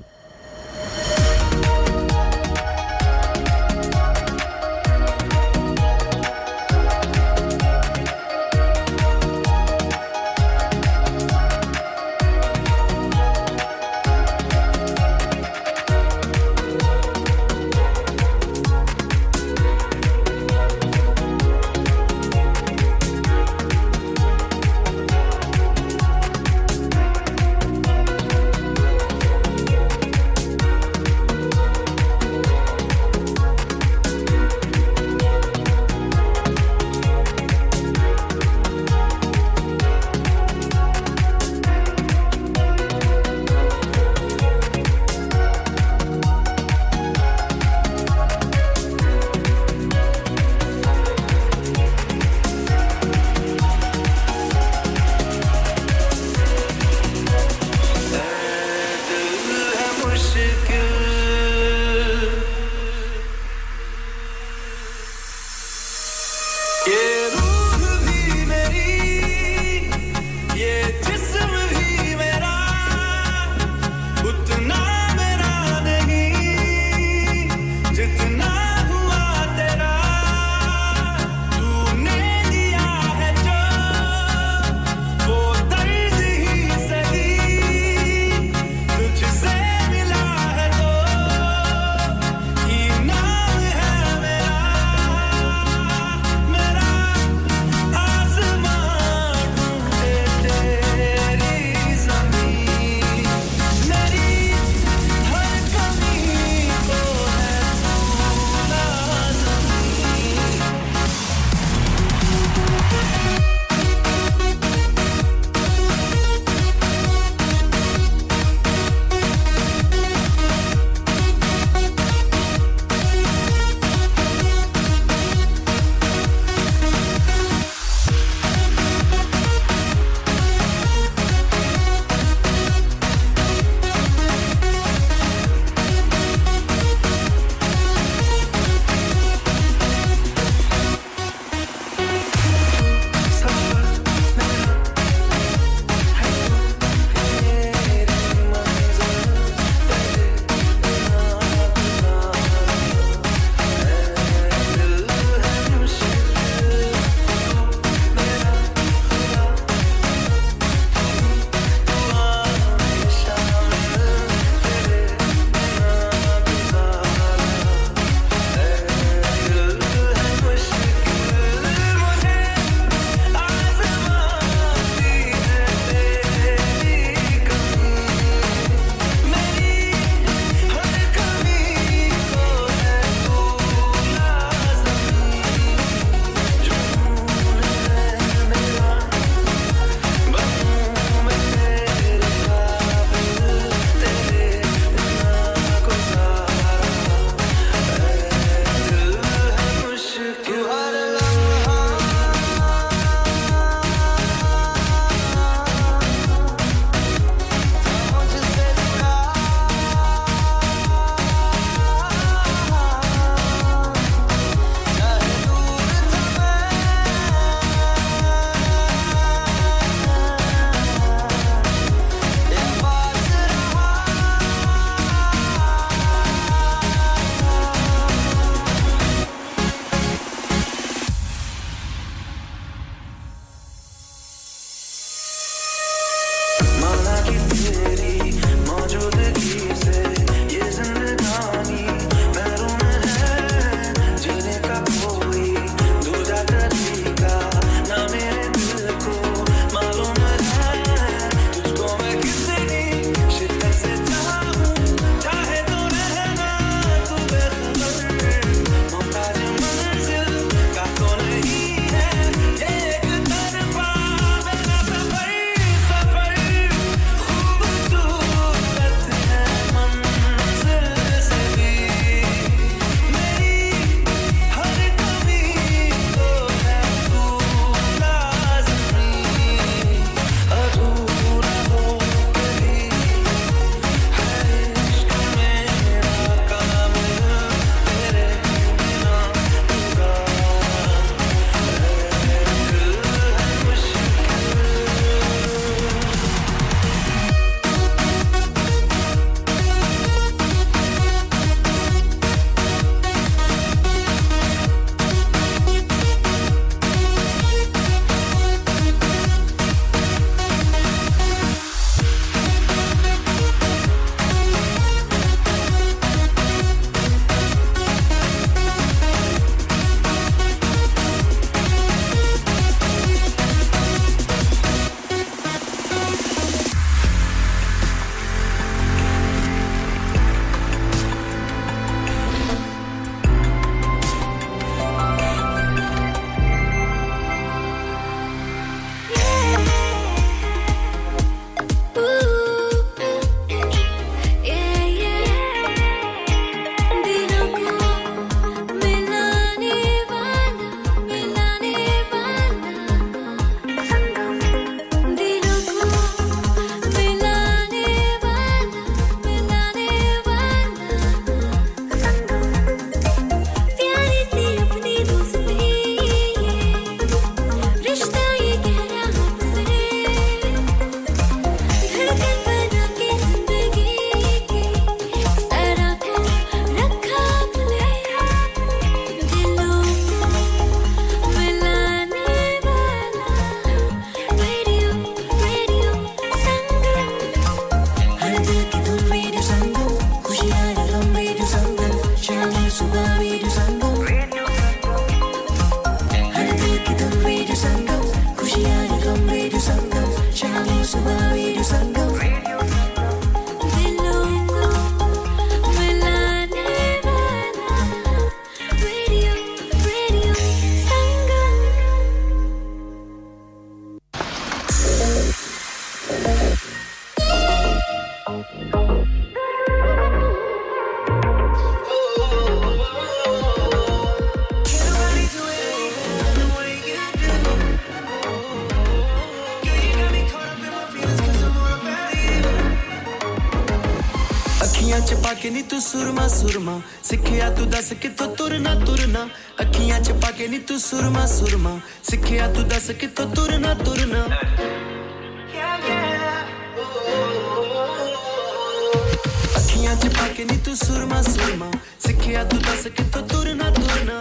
surma surma sikhiya tu das kito turna turna akhiyan ch pa ke ni tu surma surma sikhiya tu das kito turna turna akhiyan ch pa ke ni tu surma surma sikhiya tu das kito turna turna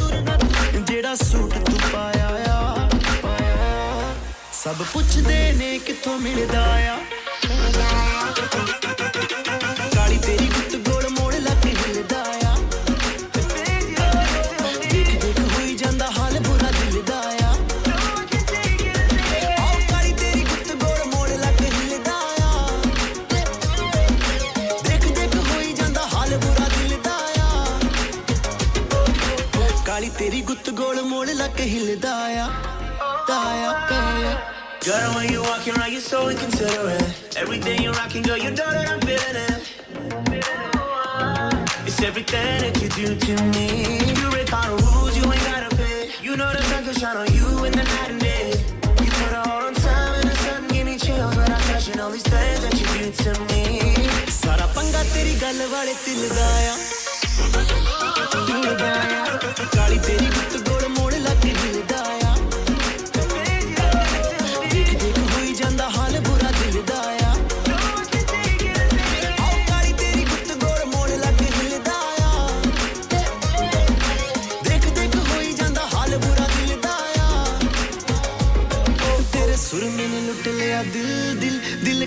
turna jehda suit tu paaya paaya sab puchde ne kitho milda ya Girl, when you walking around, you're so inconsiderate. Everything you're rocking, girl, you know that I'm feeling it. It's everything that you do to me. You break all the rules, you ain't gotta pay. You know the sun can shine on you in the night and day. You put a hold on time and the sun give me chills when I'm touching all these things that you do to me. Sara panga teri gal wale til gaya, til gaya. Kali teri gut gol mode lag dil gaya.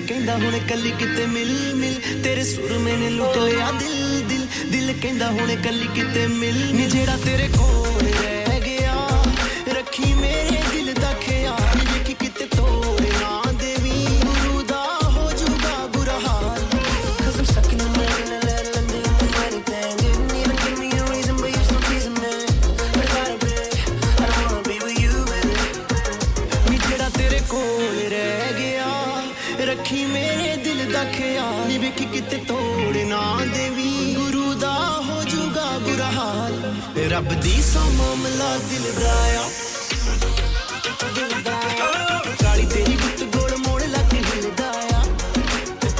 ਕਹਿੰਦਾ ਹੁਣ ਕੱਲੀ ਕਿਤੇ ਮਿਲ ਮਿਲ ਤੇਰੇ ਸੁਰ ਮੈਨੇ ਲੁੱਟ ਲਿਆ ਦਿਲ ਦਿਲ ਦਿਲ ਕਹਿੰਦਾ ਹੁਣ ਕੱਲੀ ਕਿਤੇ ਮਿਲ ਨੀ ਜਿਹੜਾ ਤੇਰੇ ਕੋਲ ਰਹਿ ਗਿਆ ਰੱਖੀ ਮੇਰੇ ਦਿਲ ਦਾ ਖਿਆਲ ਜੇ ਕਿਤੇ ਤੋੜੇ ਨਾ ਦੇਵੀ ਗੁਰੂ ਦਾ ਹੋ ਜੂਗਾ ਬੁਰਾ ਹਾਲ cuz I'm stuck in the middle and let them do my thing you need to give me a reason but you're still teasing me I gotta be I don't wanna be with you baby ਨੀ ਜਿਹੜਾ ਤੇਰੇ ਕੋਲ ਰਹਿ ਗਿਆ ਰੱਖੀ ਮੇਰੇ ਦਿਲ ਦਾ ਖਿਆਲ ਨੀ ਵੇਖੀ ਕਿਤੇ ਤੋੜ ਨਾ ਦੇਵੀ ਗੁਰੂ ਦਾ ਹੋ ਜੂਗਾ ਬੁਰਾ ਹਾਲ ਰੱਬ ਦੀ ਸੋ ਮਾਮਲਾ ਦਿਲ ਦਾ ਆ ਦਿਲ ਦਾ ਕਾਲੀ ਤੇਰੀ ਗੁੱਤ ਗੋਲ ਮੋੜ ਲੱਗ ਹਿਲਦਾ ਆ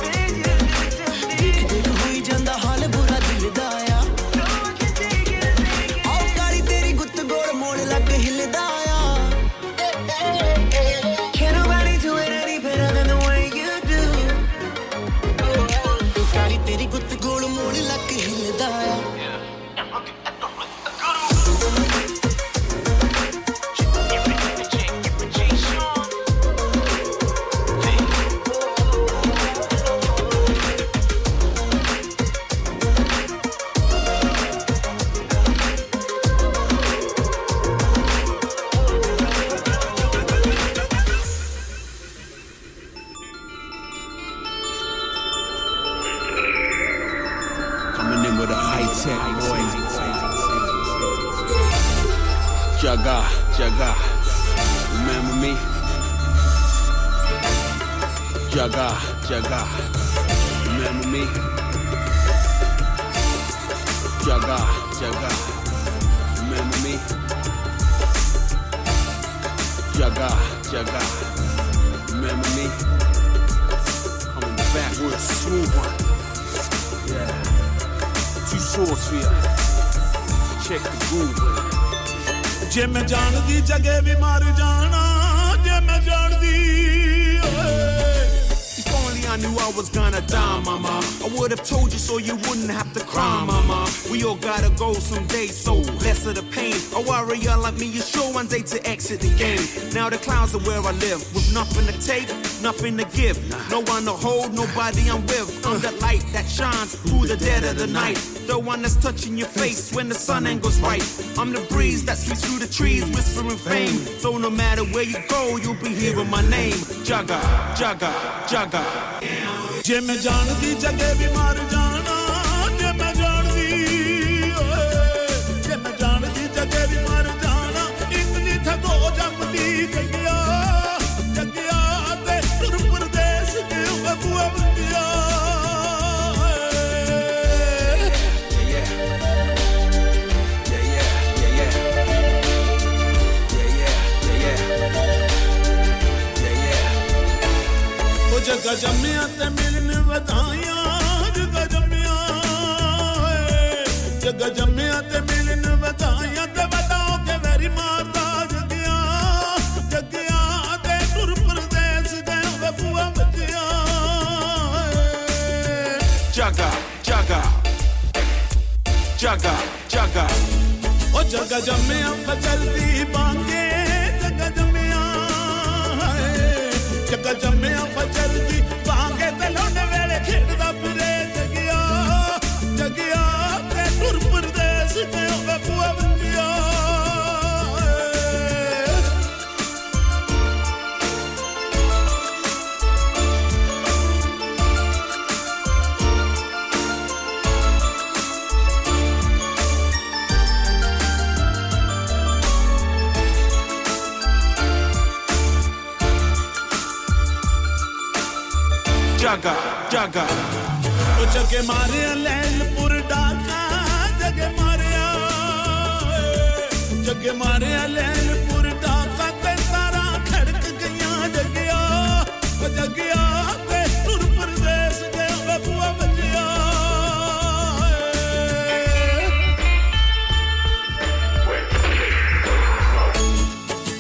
ਦੇਖ ਦੇਖ ਹੋਈ ਜਾਂਦਾ ਹਾਲ ਬੁਰਾ ਦਿਲ ਦਾ ਆ ਆਹ ਕਾਲੀ ਤੇਰੀ ਗੁੱਤ ਗੋਲ ਮੋੜ ਲੱਗ ਹਿਲਦਾ Jaga, remember me. Jaga, Jaga, remember me. Jaga, Jaga, remember me. I'm in the backwoods smooth one. Yeah, two swords for you. Check the groove. Je main jaan di jage vi mar jana, je main jaan di. I knew I was gonna die, mama. I would have told you so you wouldn't have to cry, mama. We all gotta go someday, so less of the pain. A warrior like me is sure one day to exit the game. Now the clouds are where I live, with nothing to take, nothing to give. No one to hold, nobody I'm with. I'm the light that shines through the dead of the night. the one that's touching your face when the sun angles right. I'm the breeze that sweeps through the trees, whispering fame. So no matter where you go, you'll be hearing my name. Jaga, Jaga, Jaga. Je main jaanti jage bhi mar jaana, je main jaanti jage bhi mar jaana. Itni thak ho jamti gaya, jagya te dur pardesh ke bua bundiya. जगह जम्या ते मिलन वधाया जगह जम्या ते मिलन वधाया ते बताओ के मेरी माता जगिया जगिया ते तुर परदेस दे बबुआ बतिया जगा जगा जगा जगा ओ जगह जम्या फजलती बांगे जगह जम्या जगह जम्या फजलती बांगे ते लोन वेले खेड़दा परे जगिया जगिया ते नूर परदेस ते बबुआ बतिया jaga jaga o jage mare lailpur dhaka jage mare lailpur dhaka te tara khadk gaya te tur pardesh de babua bachya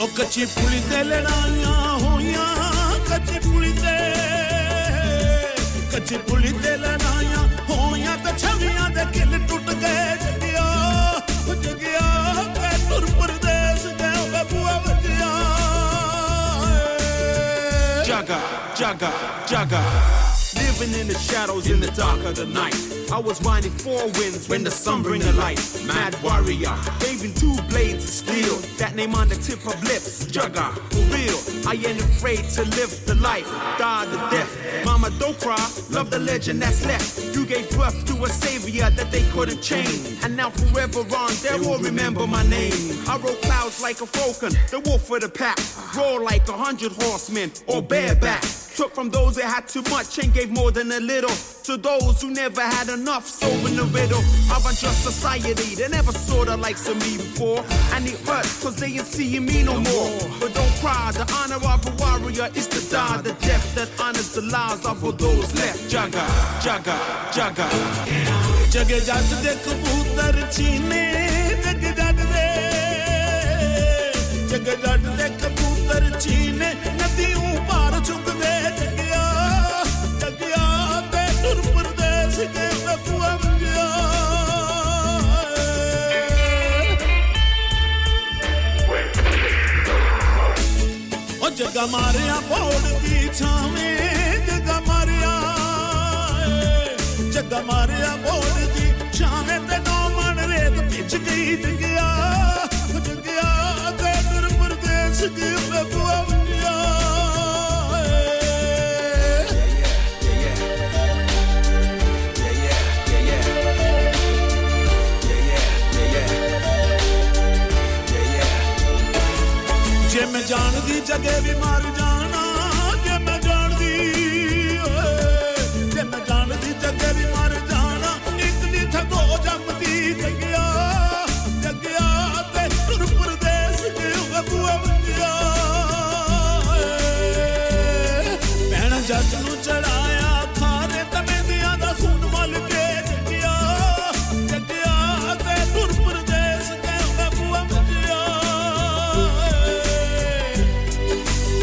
o kachi puli te ladaiyan hoiyan kachi puli te कच्ची पुली ते लड़ाइयां होया ते छवियां दे किल टूट गए जगिया जगिया ते तुर परदेस दे बबुआ बतिया जगा जगा जगा living in the shadows in the dark of the night I was winding four winds when the sun bring the light mad warrior waving two blades of steel that name on the tip of lips Jaga for real I ain't afraid to live the life die the death mama don't cry love the legend that's left you gave birth to a savior that they couldn't chain and now forever on they will remember my name I rode clouds like a falcon the wolf of the pack roar like 100 horsemen or bareback Took from those that had too much and gave more than a little to those who never had enough solving the riddle of unjust society they never saw the likes of me before and it hurts cause they ain't seeing me no more but don't cry the honor of a warrior is to die the death that honors the lives of all those left jaga jaga jaga jage jat de kabutar chine jage jat de kabutar chine nadiyon par chuk de ke bapua banga o jaga mareya bhod ki chhave jaga mareya bhod ki chhave te do man ret pitch gayi jagya te dur pardesh ke bapua banga जे मैं जान दी जगह भी मार जाना जे मैं जान दी जगह भी मार जाना इतनी थको जमती जगिया जगिया ते तुर परदेश के बबुआ बतिया भैन जट नु चढ़ाया थारे तमेदियां दा खून मल के जगिया जगिया ते तुर परदेश के बबुआ बतिया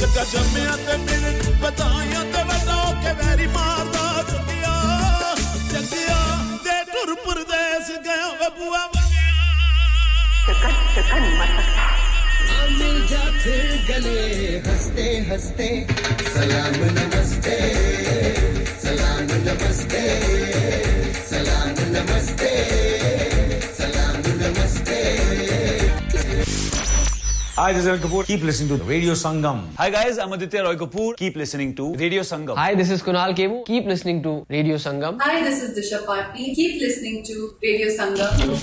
जगा जम्या ते मिलन बताया ते बताओ के मेरी माता जगिया जगिया ते तुर परदेस गया बबुआ बगिया सकन सकन मत मिल जाते गले हंसते हंसते सलाम नमस्ते सलाम नमस्ते सलाम Hi, this is Al Kapoor. Keep listening to Radio Sangam. Hi guys, I'm Aditya Roy Kapoor. Keep listening to Radio Sangam. Hi, this is Kunal Kebu. Keep listening to Radio Sangam. Hi, this is Disha Patni. Keep listening to Radio Sangam.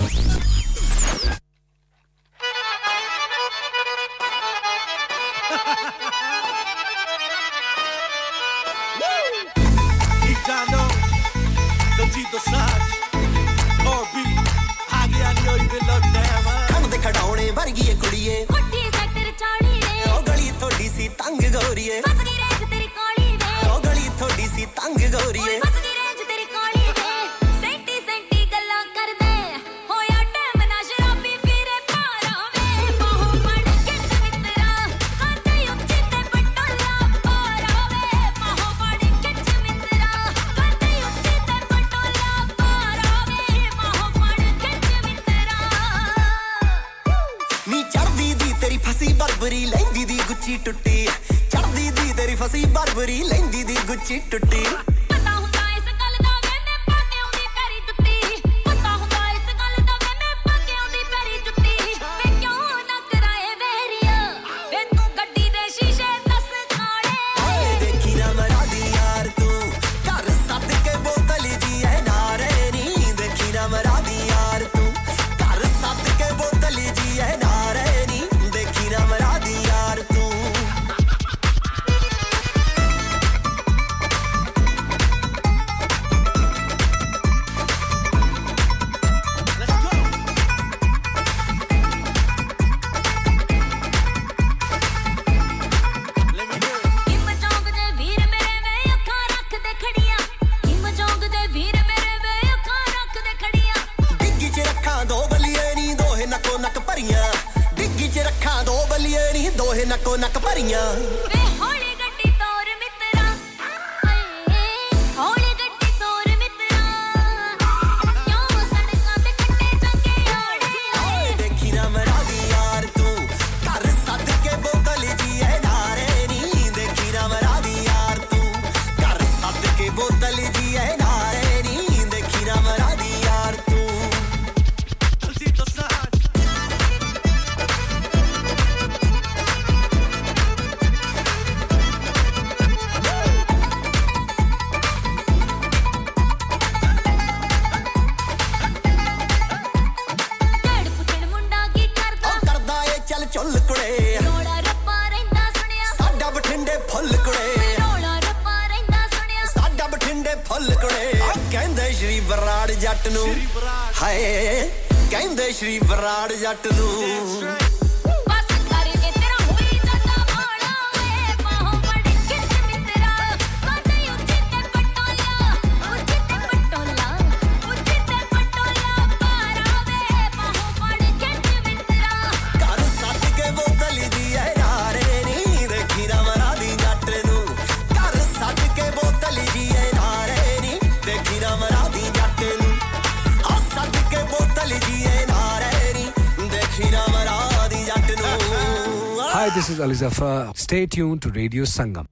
Stay tuned to Radio Sangam.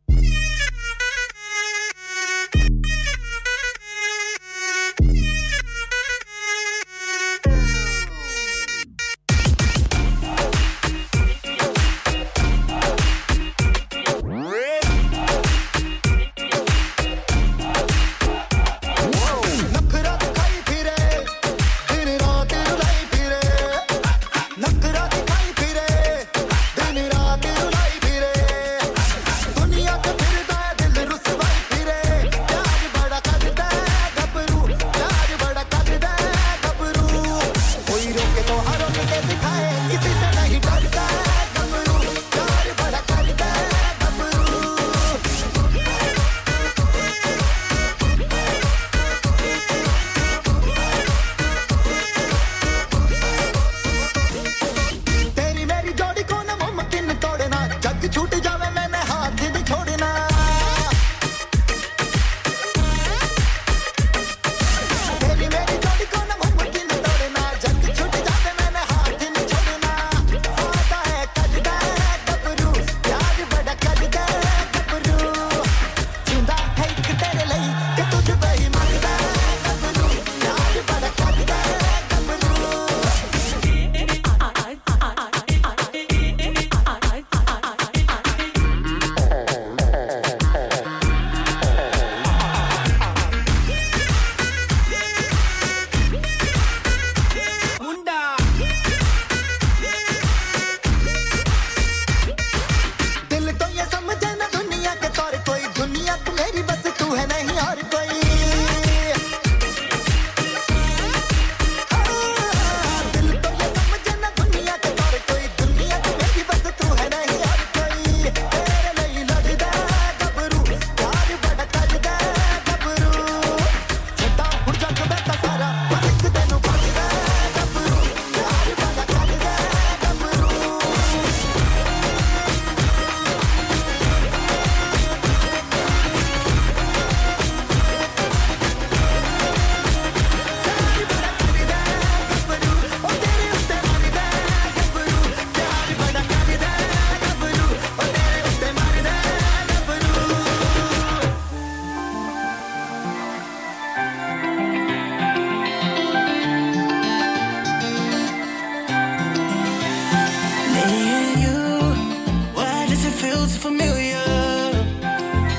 feels familiar.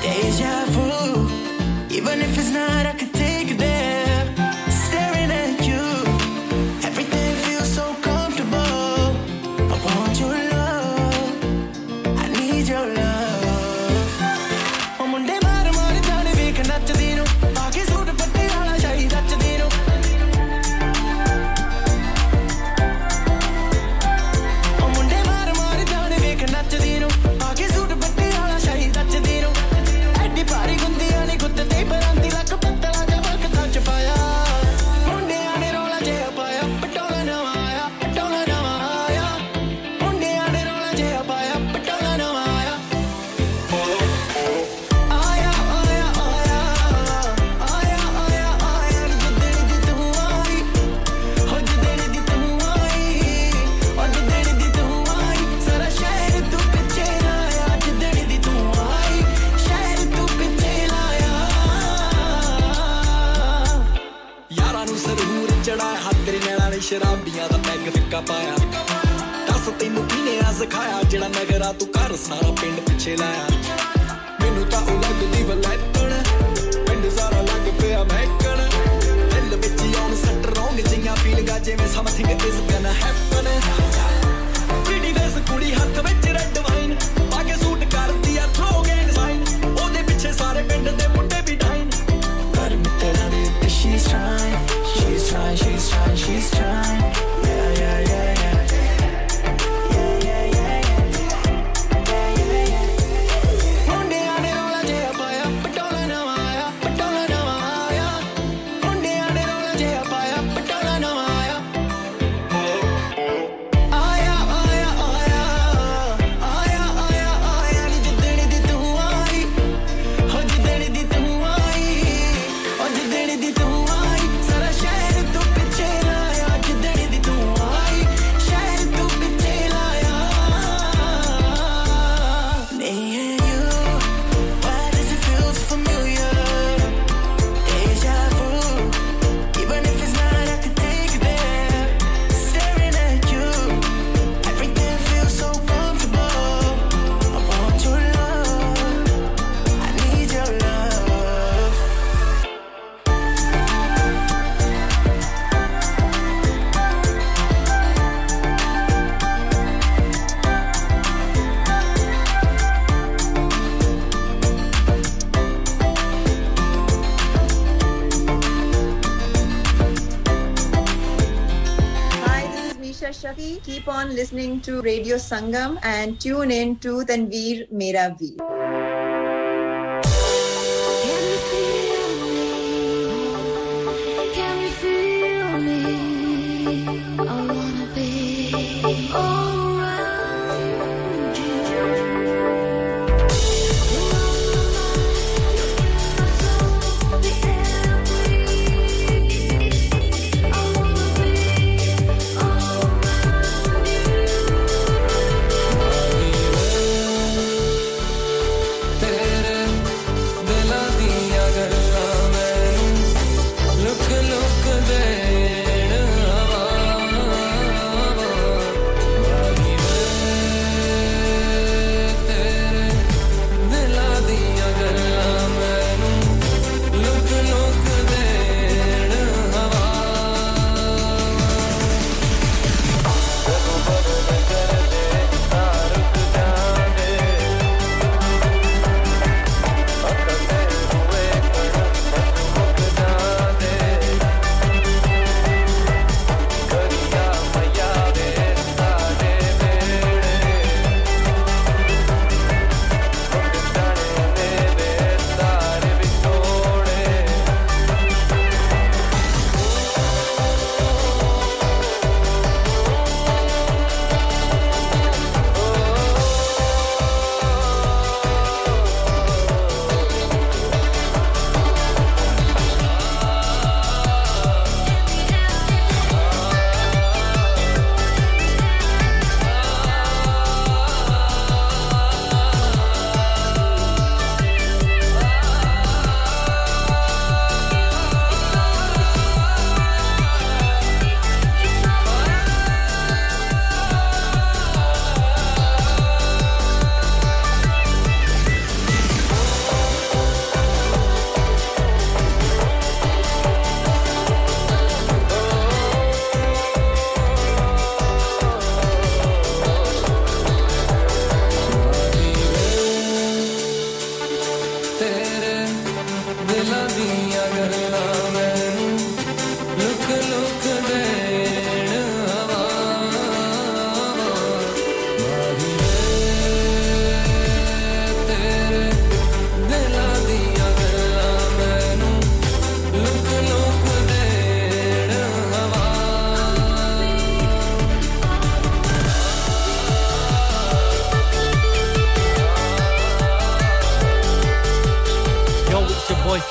Deja vu. Even if it's not, I could take it there. Staring at you. Everything feels so comfortable. I want your love. I need your love. On Monday, I'm already down to be connected. ਸ਼ਰਾਬੀਆਂ ਦਾ peg ਫਿੱਕਾ ਪਾਇਆ ਦੱਸ ਤੈਨੂੰ ਕਿਨੇ ਅਜ਼ ਖਾਇਆ ਜਿਹੜਾ ਨਗਰਾ ਤੂੰ ਕਰ ਸਾਰਾ ਪਿੰਡ ਪਿੱਛੇ ਲਾਇਆ ਮੈਨੂੰ ਤਾਂ ਉਹ ਲੱਗਦੀ ਵਲੈਟਣ ਪਿੰਡ ਸਾਰਾ ਲੱਗ ਪਿਆ ਮਹਿਕਣ ਦਿਲ ਵਿੱਚ ਯਾਰ ਸੱਟ ਰੋਂਗ ਜਿਹੀਆਂ ਫੀਲਿੰਗਾਂ ਜਿਵੇਂ ਸਮਥਿੰਗ ਇਜ਼ ਗੋਨਾ ਹੈਪਨ ਜਿਹੜੀ ਵੇਸ ਕੁੜੀ ਹੱਥ ਵਿੱਚ ਰੈੱਡ ਵਾਈਨ ਪਾ ਕੇ ਸੂਟ ਕਰਦੀ ਆ ਥਰੋ ਗੈਂਗ ਸਾਈਨ ਉਹਦੇ ਪਿੱਛੇ ਸਾਰੇ ਪਿੰਡ ਦੇ ਮੁੰਡੇ ਵੀ ਡਾਈਨ ਪਰ ਮਿੱਤਰਾਂ ਦੇ ਉੱਤੇ she's trying She's trying, she's trying, she's trying. Yeah, yeah, yeah, yeah. Yeah, yeah, yeah, yeah. Yeah, yeah, yeah. One day I did all I did, but all I know I, but all I know I. One day I did all I did, but all I know I. Aya, aya, aya, aya, aya, aya. Jiddani di tu aayi, ho jiddani di tu aayi, ho jiddani di tu. Keep on listening to Radio Sangam and tune in to Tanveer Mera V.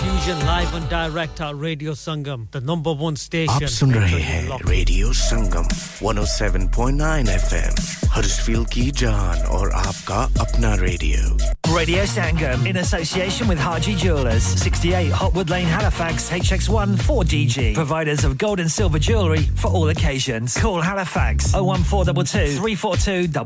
Fusion live on direct at Radio Sangam, the number one station. आप सुन रहे हैं Radio Sangam 107.9 FM, Huddersfield की जान और आपका अपना radio. Radio Sangam in association with Haji Jewellers, 68 Hotwood Lane, Halifax, HX1 4DG. Providers of gold and silver jewellery for all occasions. Call Halifax 01422 342